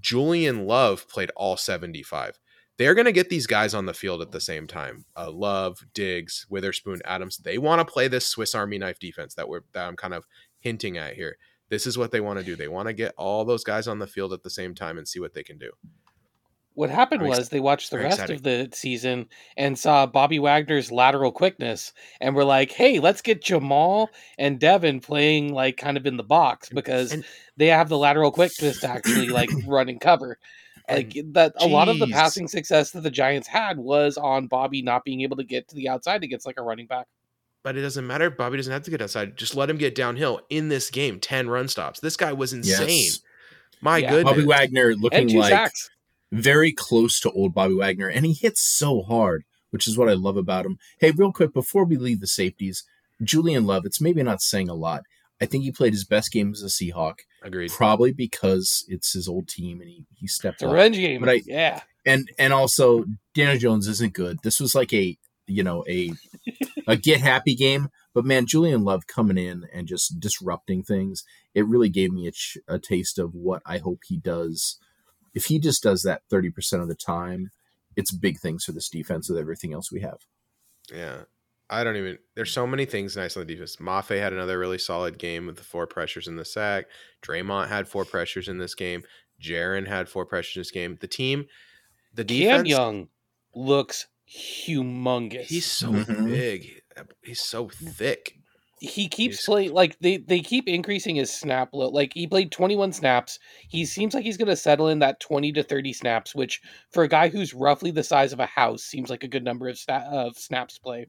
Julian Love played all seventy-five. They're going to get these guys on the field at the same time. Uh, Love, Diggs, Witherspoon, Adams. They want to play this Swiss Army knife defense that we're that I'm kind of hinting at here. This is what they want to do. They want to get all those guys on the field at the same time and see what they can do. What happened very was ex- they watched the rest exciting. of the season and saw Bobby Wagner's lateral quickness and were like, hey, let's get Jamal and Devin playing like kind of in the box because and, they have the lateral quickness to actually like run and cover. Like that, geez. A lot of the passing success that the Giants had was on Bobby not being able to get to the outside against like a running back. But it doesn't matter. Bobby doesn't have to get outside. Just let him get downhill in this game. ten run stops. This guy was insane. Yes. My yeah. goodness. Bobby Wagner looking like sacks. Very close to old Bobby Wagner. And he hits so hard, which is what I love about him. Hey, real quick, before we leave the safeties, Julian Love, it's maybe not saying a lot. I think he played his best game as a Seahawk. Agreed. Probably because it's his old team and he, he stepped up. It's a revenge game. But I, yeah. And, and also, Daniel Jones isn't good. This was like a... you know, a a get happy game. But, man, Julian Love coming in and just disrupting things, it really gave me a, ch- a taste of what I hope he does. If he just does that thirty percent of the time, it's big things for this defense with everything else we have. Yeah. I don't even – there's so many things nice on the defense. Mafe had another really solid game with the four pressures in the sack. Draymond had four pressures in this game. Jaron had four pressures in this game. The team – the defense – Cam Young looks – humongous. He's so mm-hmm. big. He's so thick. He keeps he's... playing like they, they keep increasing his snap load. Like he played twenty-one snaps. He seems like he's going to settle in that twenty to thirty snaps, which for a guy who's roughly the size of a house seems like a good number of sta- of snaps play.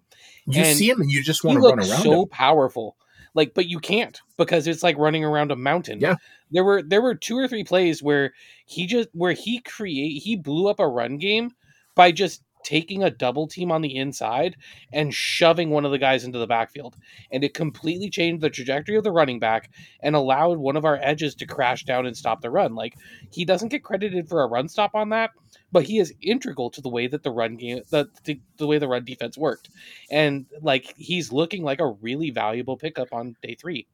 You and see him and you just want to run around. So him. Powerful. Like, but you can't because it's like running around a mountain. Yeah. There were there were two or three plays where he just where he create he blew up a run game by just taking a double team on the inside and shoving one of the guys into the backfield. And it completely changed the trajectory of the running back and allowed one of our edges to crash down and stop the run. Like he doesn't get credited for a run stop on that, but he is integral to the way that the run game, the, the, the way the run defense worked. And like, he's looking like a really valuable pickup on day three.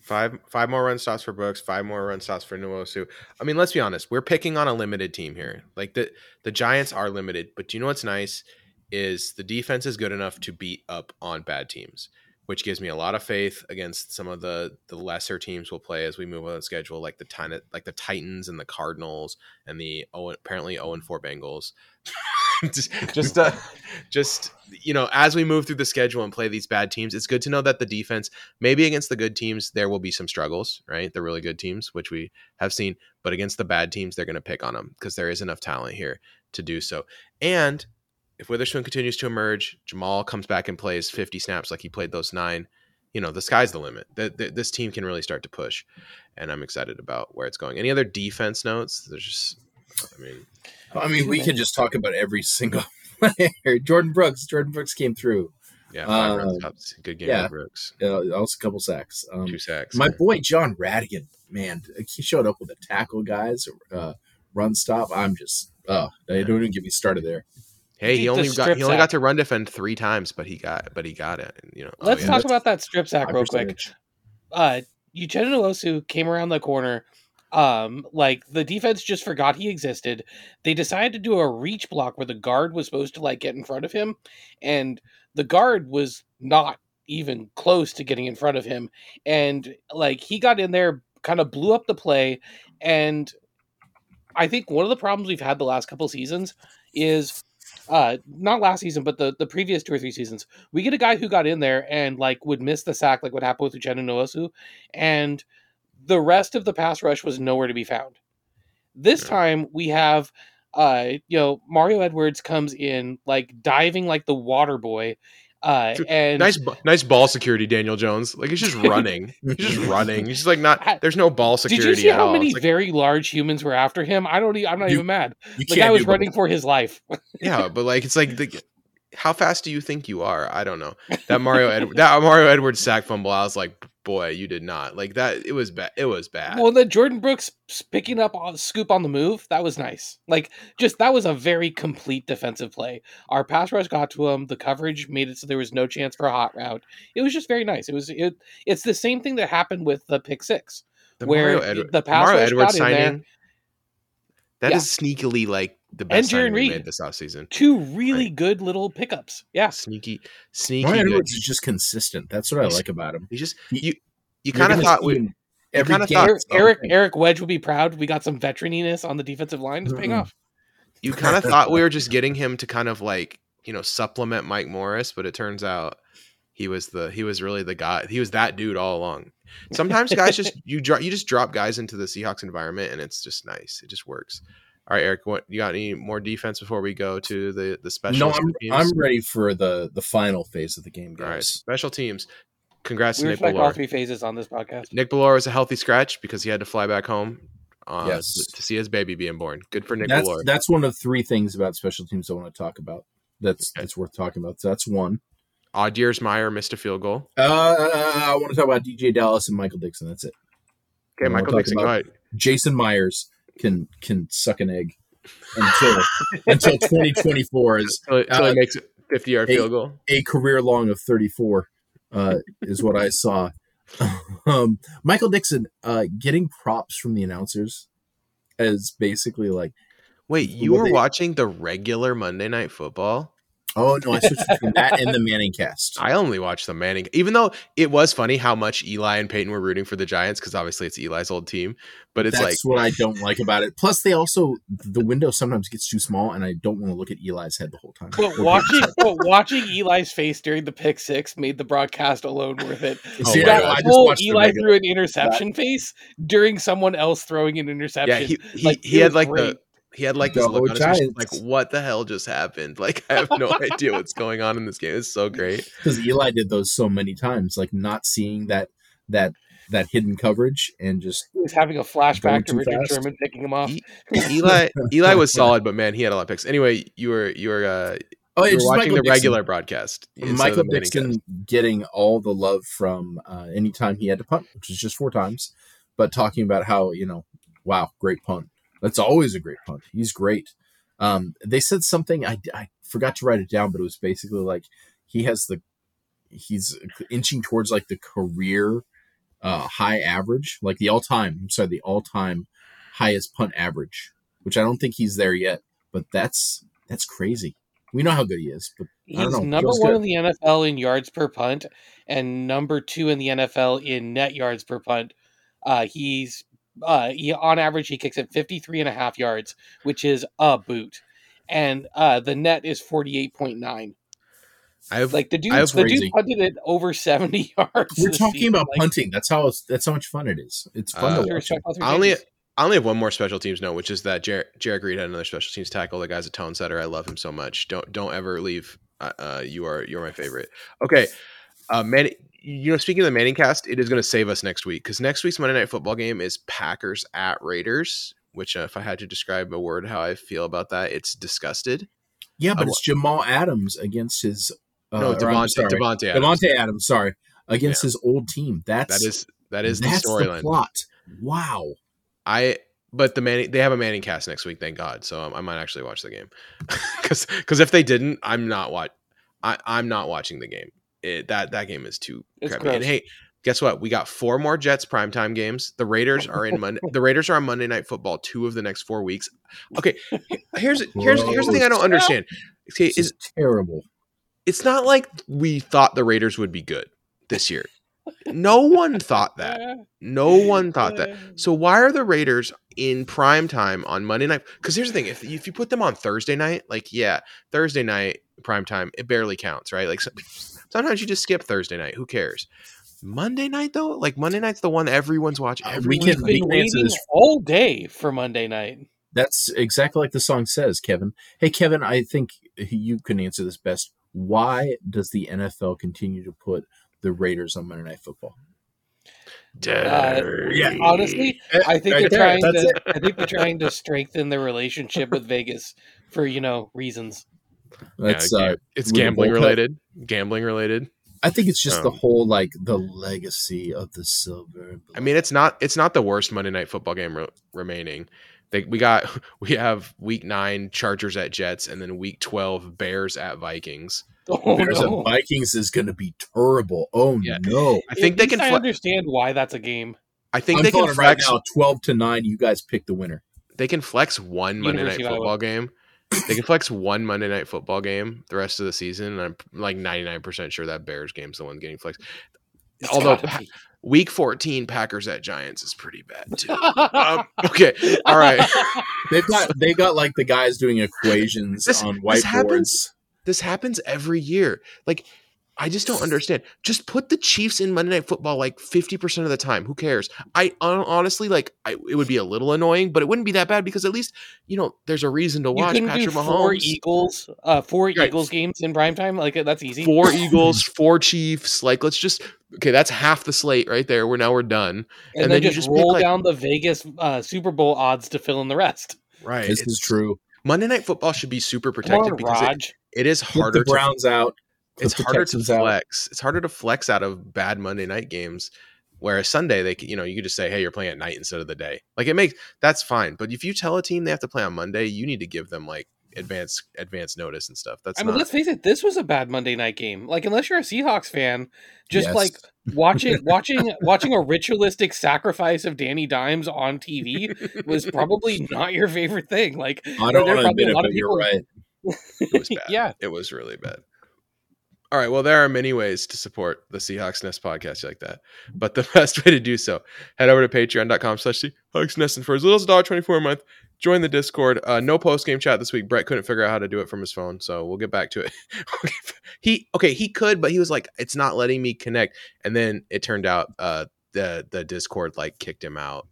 Five five more run stops for Brooks, five more run stops for Nwosu. I mean, let's be honest. We're picking on a limited team here. Like, the, the Giants are limited, but do you know what's nice is the defense is good enough to beat up on bad teams. which gives me a lot of faith against some of the, the lesser teams we'll play as we move on the schedule, like the Tin- like the Titans and the Cardinals and the oh, apparently oh and four Bengals. just, just, uh, just you know, as we move through the schedule and play these bad teams, it's good to know that the defense, maybe against the good teams, there will be some struggles, right? The really good teams, which we have seen, but against the bad teams, they're going to pick on them because there is enough talent here to do so. And if Witherspoon continues to emerge, Jamal comes back and plays fifty snaps like he played those nine, you know, the sky's the limit. The, the, this team can really start to push, and I'm excited about where it's going. Any other defense notes? There's just, I mean, I mean, we could just talk about every single player. Jordan Brooks, Jordan Brooks came through. Yeah, five um, runs, good game, yeah, Brooks. Uh, also, a couple sacks. Um, Two sacks. My yeah. boy John Radigan, man, he showed up with a tackle, guys, uh, run stop. I'm just, oh, they don't even get me started there. Hey, he only got he only got to run defend three times, but he got but he got it. You know, let's oh, yeah. talk That's about that strip sack real quick. Uh, Uchenna Nwosu came around the corner. Um, like the defense just forgot he existed. They decided to do a reach block where the guard was supposed to like get in front of him, and the guard was not even close to getting in front of him. And like he got in there, kind of blew up the play, and I think one of the problems we've had the last couple seasons is. Uh, not last season, but the, the previous two or three seasons, we get a guy who got in there and like would miss the sack, like what happened with Uchenna Nwosu, and the rest of the pass rush was nowhere to be found. This yeah. time we have, uh, you know, Mario Edwards comes in like diving like the water boy. Uh, and nice, nice ball security, Daniel Jones. Like he's just running, he's just running. He's just like not. There's no ball security. Did you see at how all. many like, very large humans were after him? I don't. I'm not you, even mad. The guy was running for his life. Yeah, but like it's like the, how fast do you think you are? I don't know. That Mario Edwards, that Mario Edwards sack fumble. I was like, boy, you did not like that. It was bad. It was bad. Well, the Jordan Brooks picking up on scoop on the move. That was nice. Like just, that was a very complete defensive play. Our pass rush got to him. The coverage made it so there was no chance for a hot route. It was just very nice. It was, it, it's the same thing that happened with the pick six the where Edward, the pass Mario rush Edwards got in there. That yeah. is sneakily like the best signing we made this offseason. Two really right. good little pickups. Yeah. Sneaky, sneaky. Mario Edwards is just consistent. That's what he's, I like about him. He's just, you, you kind of thought we, you kind of thought Eric, Eric Wedge would be proud. We got some veteraniness on the defensive line. It's mm-hmm. paying off. You kind of thought we were just getting him to kind of like, you know, supplement Mike Morris, but it turns out he was the, he was really the guy. He was that dude all along. Sometimes guys just, you drop, you just drop guys into the Seahawks environment and it's just nice. It just works. All right, Eric, what, you got any more defense before we go to the, the special teams? No, I'm, I'm ready for the, the final phase of the game, guys. All right, special teams. Congrats we to Nick Ballore. We reflect all three phases on this podcast. Nick Ballore is a healthy scratch because he had to fly back home uh, yes. to, to see his baby being born. Good for Nick that's, Ballore. That's one of three things about special teams I want to talk about that's, okay. that's worth talking about. So that's one. Odier's Meyer missed a field goal. Uh, I want to talk about D J Dallas and Michael Dixon. That's it. Okay, Michael Dixon, go ahead. Jason Myers. Can can suck an egg until until twenty twenty-four is until, until uh, it makes a fifty-yard field goal. A career long of thirty-four uh, is what I saw. Um, Michael Dixon uh, getting props from the announcers as basically like, wait, you were they... watching the regular Monday Night Football? Oh no, I switched between that and the Manning cast. I only watched the Manning, even though it was funny how much Eli and Peyton were rooting for the Giants because obviously it's Eli's old team. But it's that's like that's what I don't like about it. Plus, they also the window sometimes gets too small, and I don't want to look at Eli's head the whole time. But watching, but watching Eli's face during the pick six made the broadcast alone worth it. Oh, so that I whole Eli threw an interception that. face during someone else throwing an interception. Yeah, he he, like, he had like great. the. He had like this look on his face, like, what the hell just happened? Like, I have no idea what's going on in this game. It's so great. Because Eli did those so many times, like not seeing that that that hidden coverage and just he was having a flashback to Richard fast. Sherman picking him off. He, Eli Eli was solid, but man, he had a lot of picks. Anyway, you were you were uh, oh, you were watching Michael the Dixon. regular broadcast. Michael Dixon cast. getting all the love from uh, any time he had to punt, which is just four times, but talking about how, you know, wow, great punt. That's always a great punt. He's great. Um, they said something I, I forgot to write it down, but it was basically like he has the he's inching towards like the career uh, high average, like the all time. I'm sorry, the all time highest punt average, which I don't think he's there yet. But that's that's crazy. We know how good he is, but He's number one good. in the N F L in yards per punt and number two in the N F L in net yards per punt. Uh, he's uh, he, on average, he kicks at fifty-three and a half yards, which is a boot. And uh, the net is forty-eight point nine. I have like the dude, the crazy. dude punted it over seventy yards. We're talking season. about like, punting. That's how it's, that's how much fun it is. It's fun. Uh, to watch. I only, I only have one more special teams note, which is that Jer- Jared Reed had another special teams tackle. The guy's a tone setter. I love him so much. Don't, don't ever leave. Uh, you are, you're my favorite. Okay. Uh, man, you know, speaking of the Manning cast, it is going to save us next week. Cause next week's Monday Night Football game is Packers at Raiders, which uh, if I had to describe a word, how I feel about that, it's disgusted. Yeah. But uh, it's Jamal Adams against his, Uh, no, Devontae, Devontae Adams. Devontae Adams, sorry, against yeah. his old team. That's that is that is that's the storyline. Plot. Wow. I but the Manning they have a Manning cast next week. Thank God. So um, I might actually watch the game because because if they didn't, I'm not watch. I I'm not watching the game. It, that that game is too crappy. And hey, guess what? We got four more Jets primetime games. The Raiders are in Monday. The Raiders are on Monday Night Football two of the next four weeks. Okay, here's here's here's the thing I don't understand. Okay, this is terrible. It's not like we thought the Raiders would be good this year. No one thought that. No one thought that. So why are the Raiders in prime time on Monday night? Because here's the thing. If, if you put them on Thursday night, like, yeah, Thursday night prime time, it barely counts, right? Like sometimes you just skip Thursday night. Who cares? Monday night, though? Like Monday night's the one everyone's watching. Everyone's uh, we been waiting all day for Monday night. That's exactly like the song says, Kevin. Hey, Kevin, I think you can answer this best. Why does the N F L continue to put the Raiders on Monday Night Football? Uh, yeah. Honestly, I think right they're there, trying to. It. I think they're trying to strengthen their relationship with Vegas for you know reasons. That's yeah, uh, it's gambling related. Gambling related. I think it's just um, the whole like the legacy of the silver. I mean, it's not. It's not the worst Monday Night Football game re- remaining. They, we got we have week nine Chargers at Jets and then week twelve Bears at Vikings. Oh, Bears no. at Vikings is going to be terrible. Oh yeah. no! I think At they can. Fle- I understand why that's a game. I think I'm they can flex right now, twelve to nine. You guys pick the winner. They can flex one Monday Night Football game. They can flex one Monday Night Football game the rest of the season. And I'm like ninety nine percent sure that Bears game's the one getting flexed. It's Although. Week fourteen Packers at Giants is pretty bad too. um, okay, all right. They've got they've got like the guys doing equations this, on whiteboards. This happens, this happens every year. Like I just don't understand. Just put the Chiefs in Monday Night Football like fifty percent of the time. Who cares? I honestly like I, it would be a little annoying, but it wouldn't be that bad because at least you know there's a reason to watch Patrick do Mahomes. Four Eagles, uh, four right. Eagles games in primetime. Like that's easy. Four Eagles, four Chiefs. Like let's just. Okay, that's half the slate right there. We're now we're done, and, and then, then just you just roll like, down the Vegas uh, Super Bowl odds to fill in the rest. Right, this it's, is true. Monday Night Football should be super protected on, because it, it is harder. Put the Browns to, out. Put it's harder to flex. Out. It's harder to flex out of bad Monday night games. Whereas Sunday, they you know you could just say, hey, you're playing at night instead of the day. Like it makes that's fine. But if you tell a team they have to play on Monday, you need to give them like. Advance, advance notice and stuff. That's. I mean, not... let's face it. This was a bad Monday night game. Like, unless you're a Seahawks fan, just yes. like watching, watching, watching a ritualistic sacrifice of Danny Dimes on T V was probably not your favorite thing. Like, I don't want to admit it, but people... you're right. It was bad. Yeah, it was really bad. All right. Well, there are many ways to support the Seahawks Nest podcast like that, but the best way to do so, head over to patreon dot com slash Seahawks Nest and for as little as one dollar twenty-four a month. Join the Discord. Uh, no post game chat this week. Brett couldn't figure out how to do it from his phone, so we'll get back to it. he okay, he could, but he was like, "It's not letting me connect." And then it turned out uh, the the Discord like kicked him out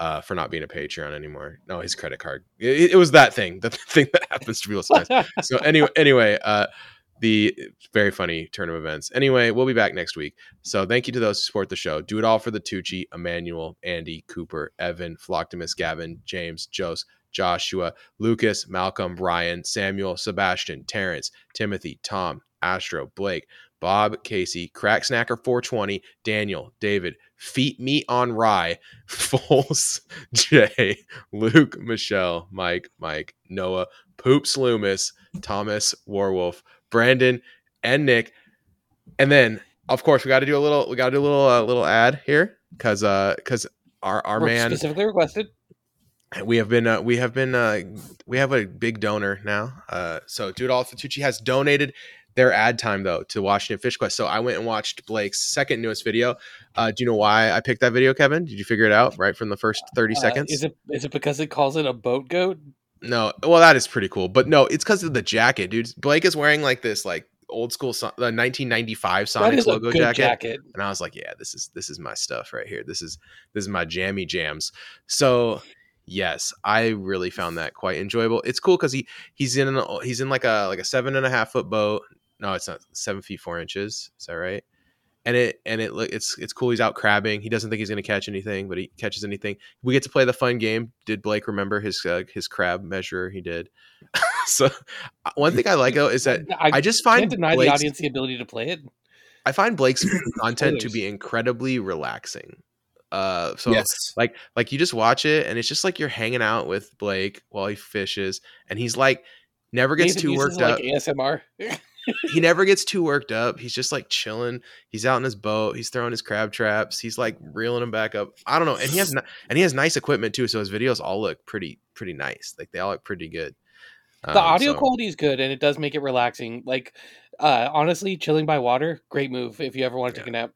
uh, for not being a Patreon anymore. No, his credit card. It, it was that thing, the thing that happens to people sometimes. So anyway, anyway, uh, the very funny turn of events. Anyway, we'll be back next week. So thank you to those who support the show. Do it all for the Tucci, Emmanuel, Andy, Cooper, Evan, Floctimus, Gavin, James, Jose, Joshua, Lucas, Malcolm, Brian, Samuel, Sebastian, Terrence, Timothy, Tom, Astro, Blake, Bob, Casey, Cracksnacker four twenty, Daniel, David, Feet Me on Rye, Foles, Jay, Luke, Michelle, Mike, Mike, Noah, Poops Loomis, Thomas, Warwolf, Brandon, and Nick. And then, of course, we got to do a little, we got to do a little, uh, little ad here because, uh, because our, our man specifically requested. We have been, uh, we have been, uh, we have a big donor now. Uh, so Dude All Fatucci has donated. their ad time, though, to Washington Fish Quest. So I went and watched Blake's second newest video. Uh, do you know why I picked that video, Kevin? Did you figure it out right from the first thirty uh, seconds? Is it is it because it calls it a boat goat? No. Well, that is pretty cool. But no, it's because of the jacket, dude. Blake is wearing like this, like, old school, the nineteen ninety-five Sonics logo jacket. jacket, and I was like, "Yeah, this is this is my stuff right here. This is this is my jammy jams." So, yes, I really found that quite enjoyable. It's cool because he he's in an, he's in like a like a seven and a half foot boat. No, it's not seven feet four inches. Is that right? And it and it it's it's cool. He's out crabbing. He doesn't think he's going to catch anything, but he catches anything. We get to play the fun game. Did Blake remember his uh, his crab measure? He did. So one thing I like, though, is that I, I just find can't deny Blake's, the audience the ability to play it. I find Blake's content to be incredibly relaxing. Uh, so yes. like like you just watch it and it's just like you're hanging out with Blake while he fishes, and he's like never gets Nathan too worked up. Like A S M R. He never gets too worked up. He's just like chilling. He's out in his boat. He's throwing his crab traps. He's like reeling them back up. I don't know. And he has and he has nice equipment too. So his videos all look pretty pretty nice. Like they all look pretty good. The um, audio so. quality is good, and it does make it relaxing. Like, uh, honestly, chilling by water, great move if you ever want to yeah. take a nap.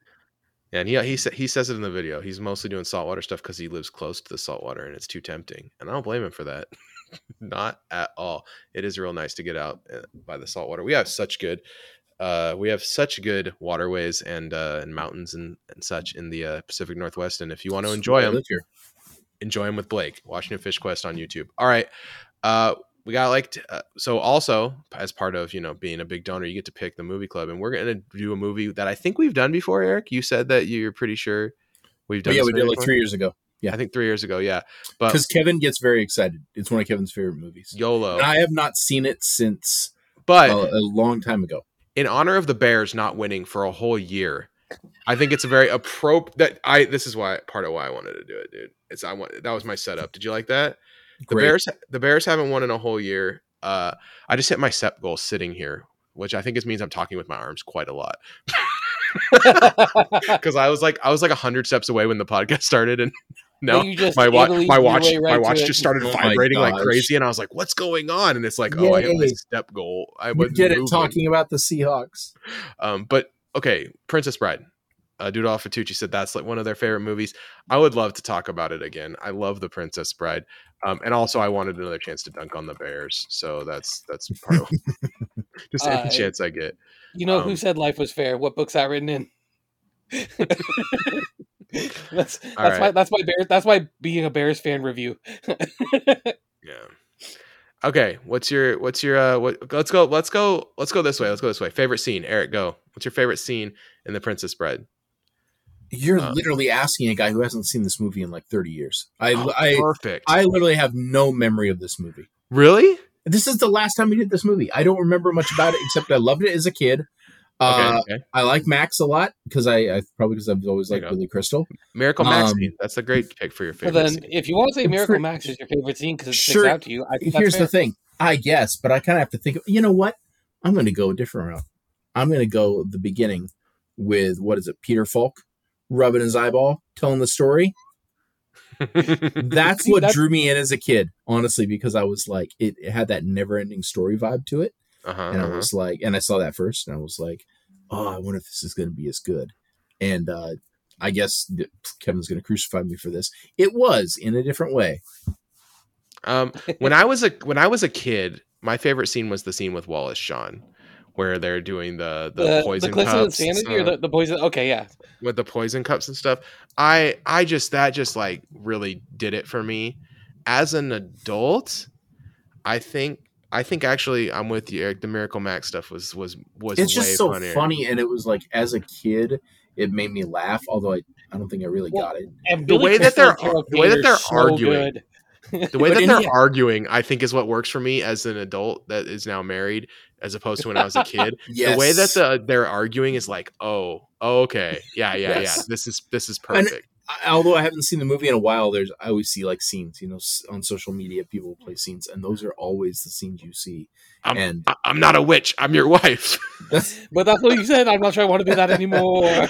Yeah, and he he he says it in the video. He's mostly doing saltwater stuff because he lives close to the saltwater, and it's too tempting. And I don't blame him for that, not at all. It is real nice to get out by the saltwater. We have such good, uh, we have such good waterways and uh, and mountains and, and such in the uh, Pacific Northwest. And if you want to enjoy them, enjoy them with Blake. Washington Fish Quest on YouTube. All right. Uh, We got like, uh, so also as part of, you know, being a big donor, you get to pick the movie club, and we're going to do a movie that I think we've done before. Eric, you said that you're pretty sure we've done. Yeah, we did like three years ago. Yeah, I think three years ago. Yeah. But because Kevin gets very excited. It's one of Kevin's favorite movies. YOLO. And I have not seen it since, but uh, a long time ago. In honor of the Bears not winning for a whole year, I think it's a very appropriate that I, this is why part of why I wanted to do it, dude. It's, I want, that was my setup. Did you like that? The Great. Bears, the Bears haven't won in a whole year. Uh, I just hit my S E P goal sitting here, which I think is means I'm talking with my arms quite a lot. Because I was like, I was like a hundred steps away when the podcast started, and no, my watch, my watch, right my watch just started oh vibrating like crazy, and I was like, "What's going on?" And it's like, Yay. "Oh, I hit my S E P goal." I was get moving. It talking about the Seahawks. Um, but okay, Princess Bride. Uh, Dudolph Fatucci said that's like one of their favorite movies. I would love to talk about it again. I love The Princess Bride. Um, and also I wanted another chance to dunk on the Bears. So that's, that's part of just every uh, chance I get. You know, um, who said life was fair? What book's that written in? that's that's right. my, that's my Bears. That's my being a Bears fan review. Yeah. Okay. What's your, what's your, uh, what, let's go, let's go, let's go this way. Let's go this way. Favorite scene, Eric, go. What's your favorite scene in The Princess Bride? You're um, literally asking a guy who hasn't seen this movie in like thirty years. I, oh, I, perfect. I literally have no memory of this movie. Really? This is the last time we did this movie. I don't remember much about it, except I loved it as a kid. Uh, okay, okay. I like Max a lot because I, I probably because I've always liked Billy Crystal. Miracle Max. Um, that's a great pick for your favorite. Well, then, scene. If you want to say Miracle Max is your favorite scene because it sticks sure, out to you, I think here's fair. The thing. I guess, but I kind of have to think. Of, you know what? I'm going to go a different route. I'm going to go the beginning with what is it? Peter Falk. Rubbing his eyeball, telling the story. That's what that's... drew me in as a kid, honestly, because I was like, it, it had that never-ending story vibe to it. Uh-huh, and I uh-huh. was like, and I saw that first, and I was like, oh, I wonder if this is going to be as good. And uh, I guess th- Kevin's going to crucify me for this. It was in a different way. Um, when I was a when I was a kid, my favorite scene was the scene with Wallace Shawn. Where they're doing the the, the poison the cups, of insanity uh, or the, the poison. Okay, yeah, with the poison cups and stuff. I I just that just like really did it for me. As an adult, I think I think actually I'm with you, Eric. The Miracle Max stuff was was was. It's way just so funnier. Funny, and it was like as a kid, it made me laugh. Although I, I don't think I really well, got it. And the way that they're the way that they're so arguing. Good. The way that they're yeah. arguing, I think, is what works for me as an adult that is now married, as opposed to when I was a kid. Yes. The way that the they're arguing is like, oh, oh okay, yeah, yeah, yes. yeah. This is this is perfect. And, although I haven't seen the movie in a while, there's I always see like scenes, you know, on social media, people play scenes, and those are always the scenes you see. I'm, and I'm not a witch. I'm your wife. That's, but that's what you said. I'm not sure I want to be that anymore.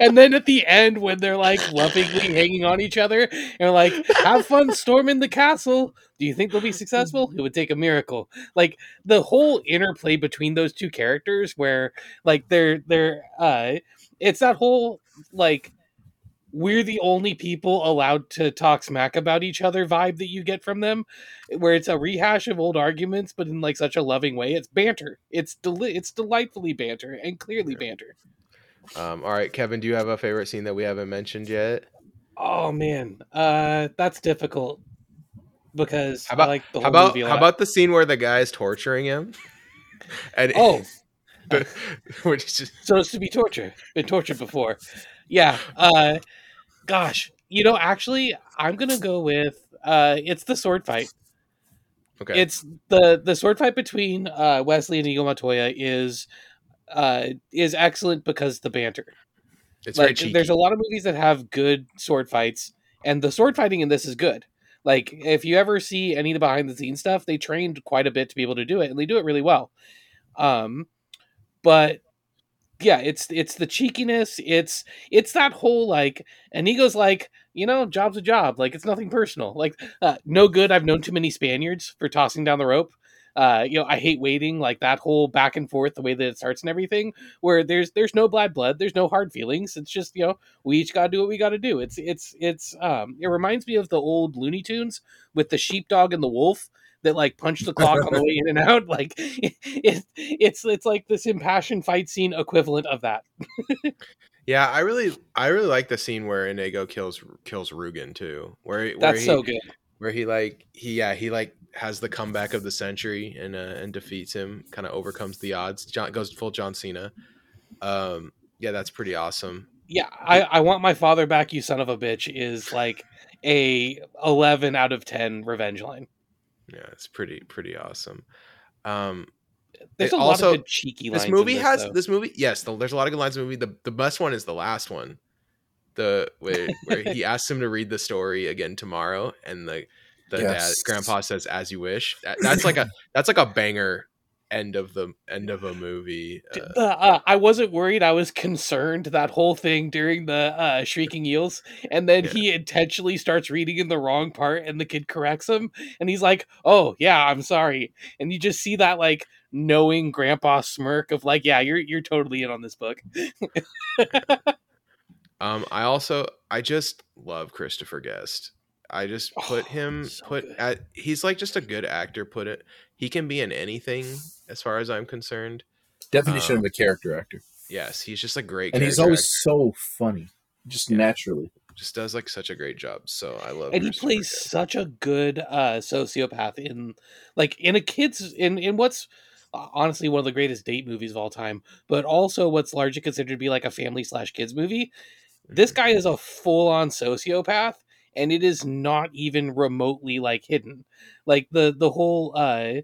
And then at the end, when they're like lovingly hanging on each other, and like, have fun storming the castle. Do you think they'll be successful? It would take a miracle. Like the whole interplay between those two characters, where like they're they're uh, it's that whole like we're the only people allowed to talk smack about each other vibe that you get from them, where it's a rehash of old arguments, but in like such a loving way. It's banter. It's del- it's delightfully banter and clearly banter. Um, all right, Kevin, do you have a favorite scene that we haven't mentioned yet? Oh man, uh, that's difficult because how about, I like the whole how about, movie a lot. How about the scene where the guy is torturing him? And oh, but, we're just... so it's to be torture. Been tortured before. Yeah. Uh, gosh, you know, actually, I'm gonna go with uh, it's the sword fight. Okay, it's the the sword fight between uh, Wesley and Inigo Montoya is. Uh, is excellent because the banter. It's like, very cheeky. There's a lot of movies that have good sword fights, and the sword fighting in this is good. Like, if you ever see any of the behind-the-scenes stuff, they trained quite a bit to be able to do it, and they do it really well. Um, but, yeah, it's it's the cheekiness. It's it's that whole, like, and Inigo's like, you know, job's a job. Like, it's nothing personal. Like, uh, no good, I've known too many Spaniards for tossing down the rope. Uh, you know, I hate waiting, like that whole back and forth, the way that it starts and everything, where there's there's no bad blood, there's no hard feelings. It's just, you know, we each got to do what we got to do. It's it's it's um, it reminds me of the old Looney Tunes with the sheepdog and the wolf that like punch the clock on the way in and out. Like it, it, it's it's like this impassioned fight scene equivalent of that. Yeah, I really I really like the scene where Inigo kills kills Rugen too. Where, where that's he, so good. Where he like he yeah he like. has the comeback of the century and uh, and defeats him, kind of overcomes the odds. John goes full John Cena. Um, yeah, that's pretty awesome. Yeah, I, I want my father back, you son of a bitch, is like a eleven out of ten revenge line. Yeah, it's pretty pretty awesome. Um, there's a lot also, of good cheeky lines. This movie in this, has though. this movie. Yes, the, there's a lot of good lines in the movie. The the best one is the last one, the where, where he asks him to read the story again tomorrow, and the. The yes. dad, grandpa says, "As you wish." That, that's like a that's like a banger end of the end of a movie. Uh, uh, uh, I wasn't worried. I was concerned that whole thing during the uh, shrieking eels, and then yeah. he intentionally starts reading in the wrong part, and the kid corrects him, and he's like, "Oh yeah, I'm sorry." And you just see that like knowing grandpa smirk of like, "Yeah, you're you're totally in on this book." um, I also I just love Christopher Guest. I just put oh, him so put good. at he's like just a good actor. Put it he can be in anything as far as I'm concerned. Definition um, of a character actor. Yes, he's just a great and character. And he's always actor. so funny, just yeah. naturally. Just does like such a great job. So I love. And he plays Guest. such a good uh, sociopath in like in a kid's in in what's honestly one of the greatest date movies of all time, but also what's largely considered to be like a family slash kids movie. This guy is a full on sociopath. And it is not even remotely like hidden, like the the whole uh,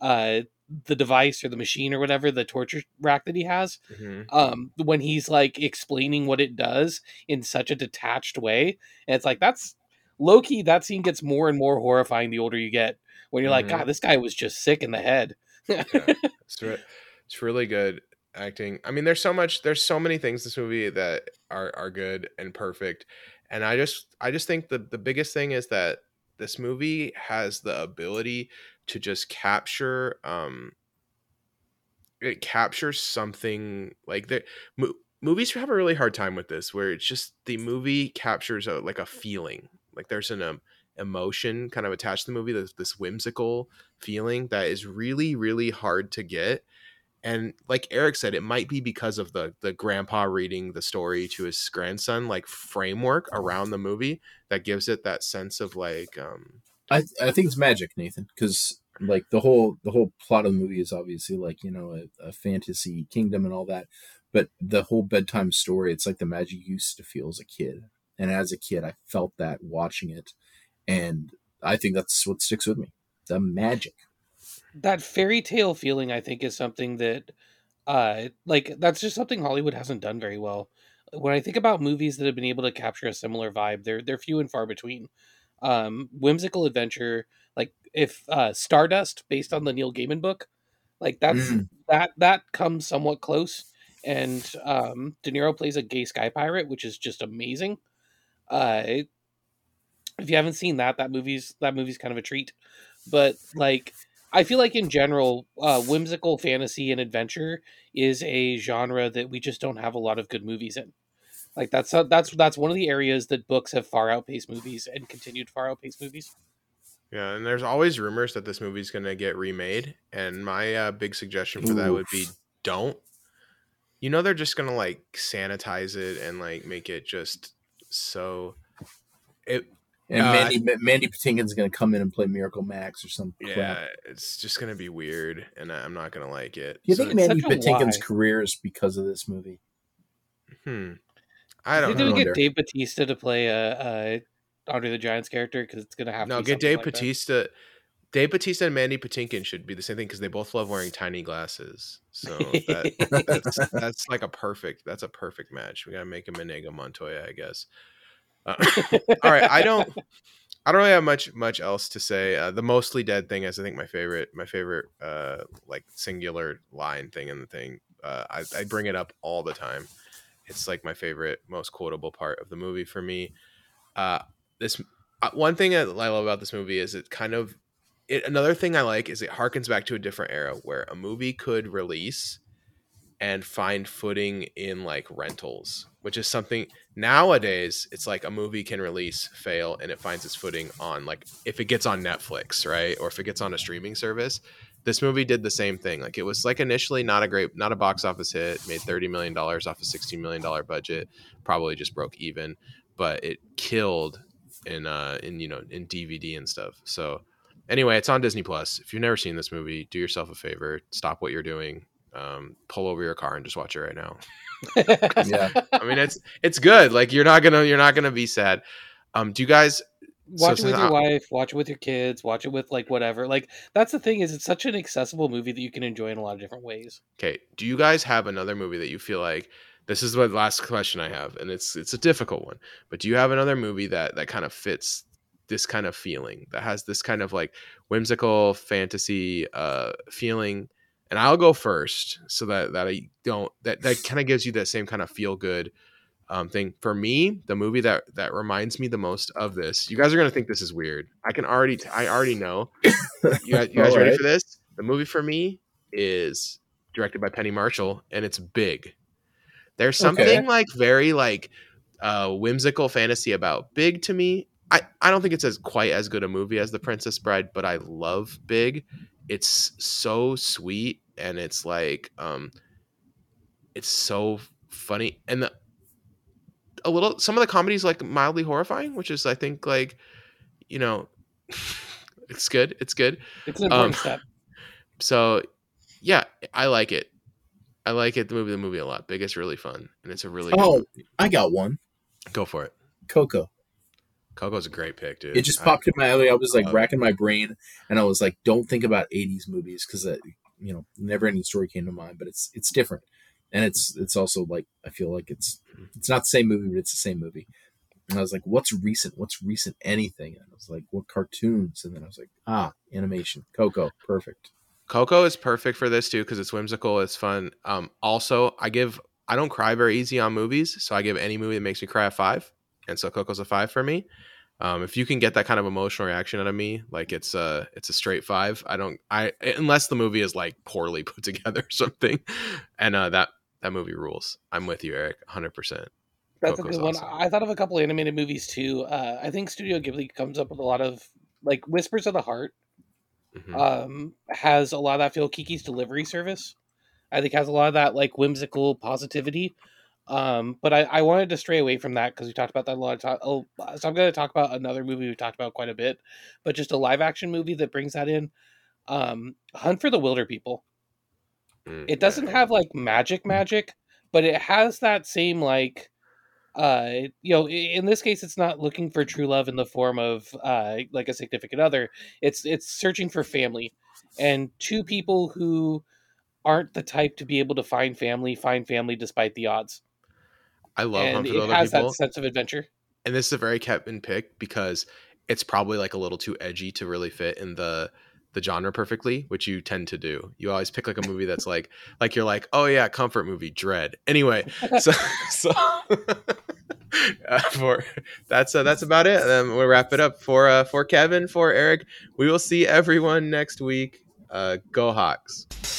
uh, the device or the machine or whatever, the torture rack that he has. Mm-hmm. Um, when he's like explaining what it does in such a detached way, and it's like that's low key. That scene gets more and more horrifying the older you get. When you're mm-hmm. like, God, this guy was just sick in the head. yeah, it's, re- it's really good acting. I mean, there's so much. There's so many things in this movie that are are good and perfect. And I just I just think the, the biggest thing is that this movie has the ability to just capture um it captures something like the mo- movies have a really hard time with this, where it's just the movie captures a, like a feeling, like there's an um, emotion kind of attached to the movie, this, this whimsical feeling that is really really hard to get. And like Eric said, it might be because of the the grandpa reading the story to his grandson, like framework around the movie that gives it that sense of like. Um... I I think it's magic, Nathan, because like the whole the whole plot of the movie is obviously like, you know, a, a fantasy kingdom and all that, but the whole bedtime story, it's like the magic you used to feel as a kid, and as a kid, I felt that watching it, and I think that's what sticks with me, the magic. That fairy tale feeling, I think, is something that, uh, like, that's just something Hollywood hasn't done very well. When I think about movies that have been able to capture a similar vibe, they're they're few and far between. Um, whimsical adventure, like if uh, Stardust, based on the Neil Gaiman book, like that's mm. that that comes somewhat close. And um, De Niro plays a gay sky pirate, which is just amazing. Uh, if you haven't seen that, that movie's that movie's kind of a treat. But like, I feel like in general, uh, whimsical fantasy and adventure is a genre that we just don't have a lot of good movies in. Like that's that's that's one of the areas that books have far outpaced movies and continued far outpaced movies. Yeah, and there's always rumors that this movie's going to get remade. And my uh, big suggestion for that Oof. would be don't. You know, they're just going to like sanitize it and like make it just so. It, and uh, Mandy, Mandy Patinkin's going to come in and play Miracle Max or something. Yeah, crap. It's just going to be weird, and I'm not going to like it. Do you so think Mandy Patinkin's career is because of this movie? Hmm. I don't know. Did we get Dave Bautista to play a. a... Andre the Giant's character, because it's gonna have no, to get Dave like Bautista. That. Dave Bautista and Mandy Patinkin should be the same thing because they both love wearing tiny glasses. So that, that's, that's like a perfect. That's a perfect match. We gotta make him Inigo Montoya, I guess. Uh, all right, I don't. I don't really have much much else to say. Uh, the mostly dead thing is, I think, my favorite. My favorite, uh, like singular line thing in the thing. Uh, I, I bring it up all the time. It's like my favorite, most quotable part of the movie for me. Uh, This one thing that I love about this movie is it kind of it, another thing I like is it harkens back to a different era where a movie could release and find footing in like rentals, which is something nowadays. It's like a movie can release, fail, and it finds its footing on like if it gets on Netflix, right? Or if it gets on a streaming service. This movie did the same thing. Like it was like initially not a great, not a box office hit, made thirty million dollars off a sixteen million dollars budget, probably just broke even, but it killed in uh in you know in D V D and stuff. So anyway, it's on Disney Plus. If you've never seen this movie, do yourself a favor, stop what you're doing, um pull over your car and just watch it right now. Yeah, I mean it's it's good. Like you're not gonna you're not gonna be sad. Um do you guys watch so it with your I, wife, watch it with your kids, watch it with like whatever. Like that's the thing, is it's such an accessible movie that you can enjoy in a lot of different ways. Okay, do you guys have another movie that you feel like this is the last question I have, and it's it's a difficult one. But do you have another movie that, that kind of fits this kind of feeling, that has this kind of like whimsical fantasy uh, feeling? And I'll go first so that, that I don't that, that kind of gives you that same kind of feel good um, thing. For me, the movie that, that reminds me the most of this. You guys are gonna think this is weird. I can already t- I already know. You guys, you guys ready right. for this? The movie for me is directed by Penny Marshall, and it's Big. There's something okay. like very like uh, whimsical fantasy about Big to me. I, I don't think it's as quite as good a movie as The Princess Bride, but I love Big. It's so sweet, and it's like um, it's so funny, and the, a little some of the comedy is like mildly horrifying, which is I think like you know it's good. It's good. It's an important um, step. So yeah, I like it. I like it. The movie, the movie a lot. Big is really fun, and it's a really oh, good movie. I got one. Go for it. Coco. Coco's a great pick, dude. It just popped I, in my alley. I was like racking it. my brain, and I was like, "Don't think about eighties movies," because you know, Never-Ending Story came to mind. But it's it's different, and it's it's also like I feel like it's it's not the same movie, but it's the same movie. And I was like, "What's recent? What's recent? Anything?" And I was like, "What cartoons?" And then I was like, "Ah, animation. Coco, perfect." Coco is perfect for this too because it's whimsical, it's fun. Um, also, I give I don't cry very easy on movies, so I give any movie that makes me cry a five, and so Coco's a five for me. Um, if you can get that kind of emotional reaction out of me, like it's a it's a straight five. I don't I unless the movie is like poorly put together or something, and uh, that that movie rules. I'm with you, Eric, one hundred percent. That's Coco's a good one. Awesome. I thought of a couple animated movies too. Uh, I think Studio Ghibli comes up with a lot of like Whispers of the Heart. Mm-hmm. Um, has a lot of that feel. Kiki's Delivery Service, I think, has a lot of that like whimsical positivity. Um, but I, I wanted to stray away from that because we talked about that a lot of time. Oh, so I'm going to talk about another movie we talked about quite a bit, but just a live action movie that brings that in. Um, Hunt for the Wilder People. Mm-hmm. It doesn't have like magic magic, but it has that same like, uh, you know, in this case, it's not looking for true love in the form of, uh, like a significant other. It's, it's searching for family, and two people who aren't the type to be able to find family, find family despite the odds. I love and Hunt for the Wilder People. It has that sense of adventure. And this is a very Kevin pick because it's probably like a little too edgy to really fit in the, the genre perfectly, which you tend to do. You always pick like a movie that's like, like you're like, oh yeah, comfort movie, Dread. Anyway, so so uh, for that's uh, that's about it. Um, we'll wrap it up for uh, for Kevin, for Eric. We will see everyone next week. Uh, go Hawks.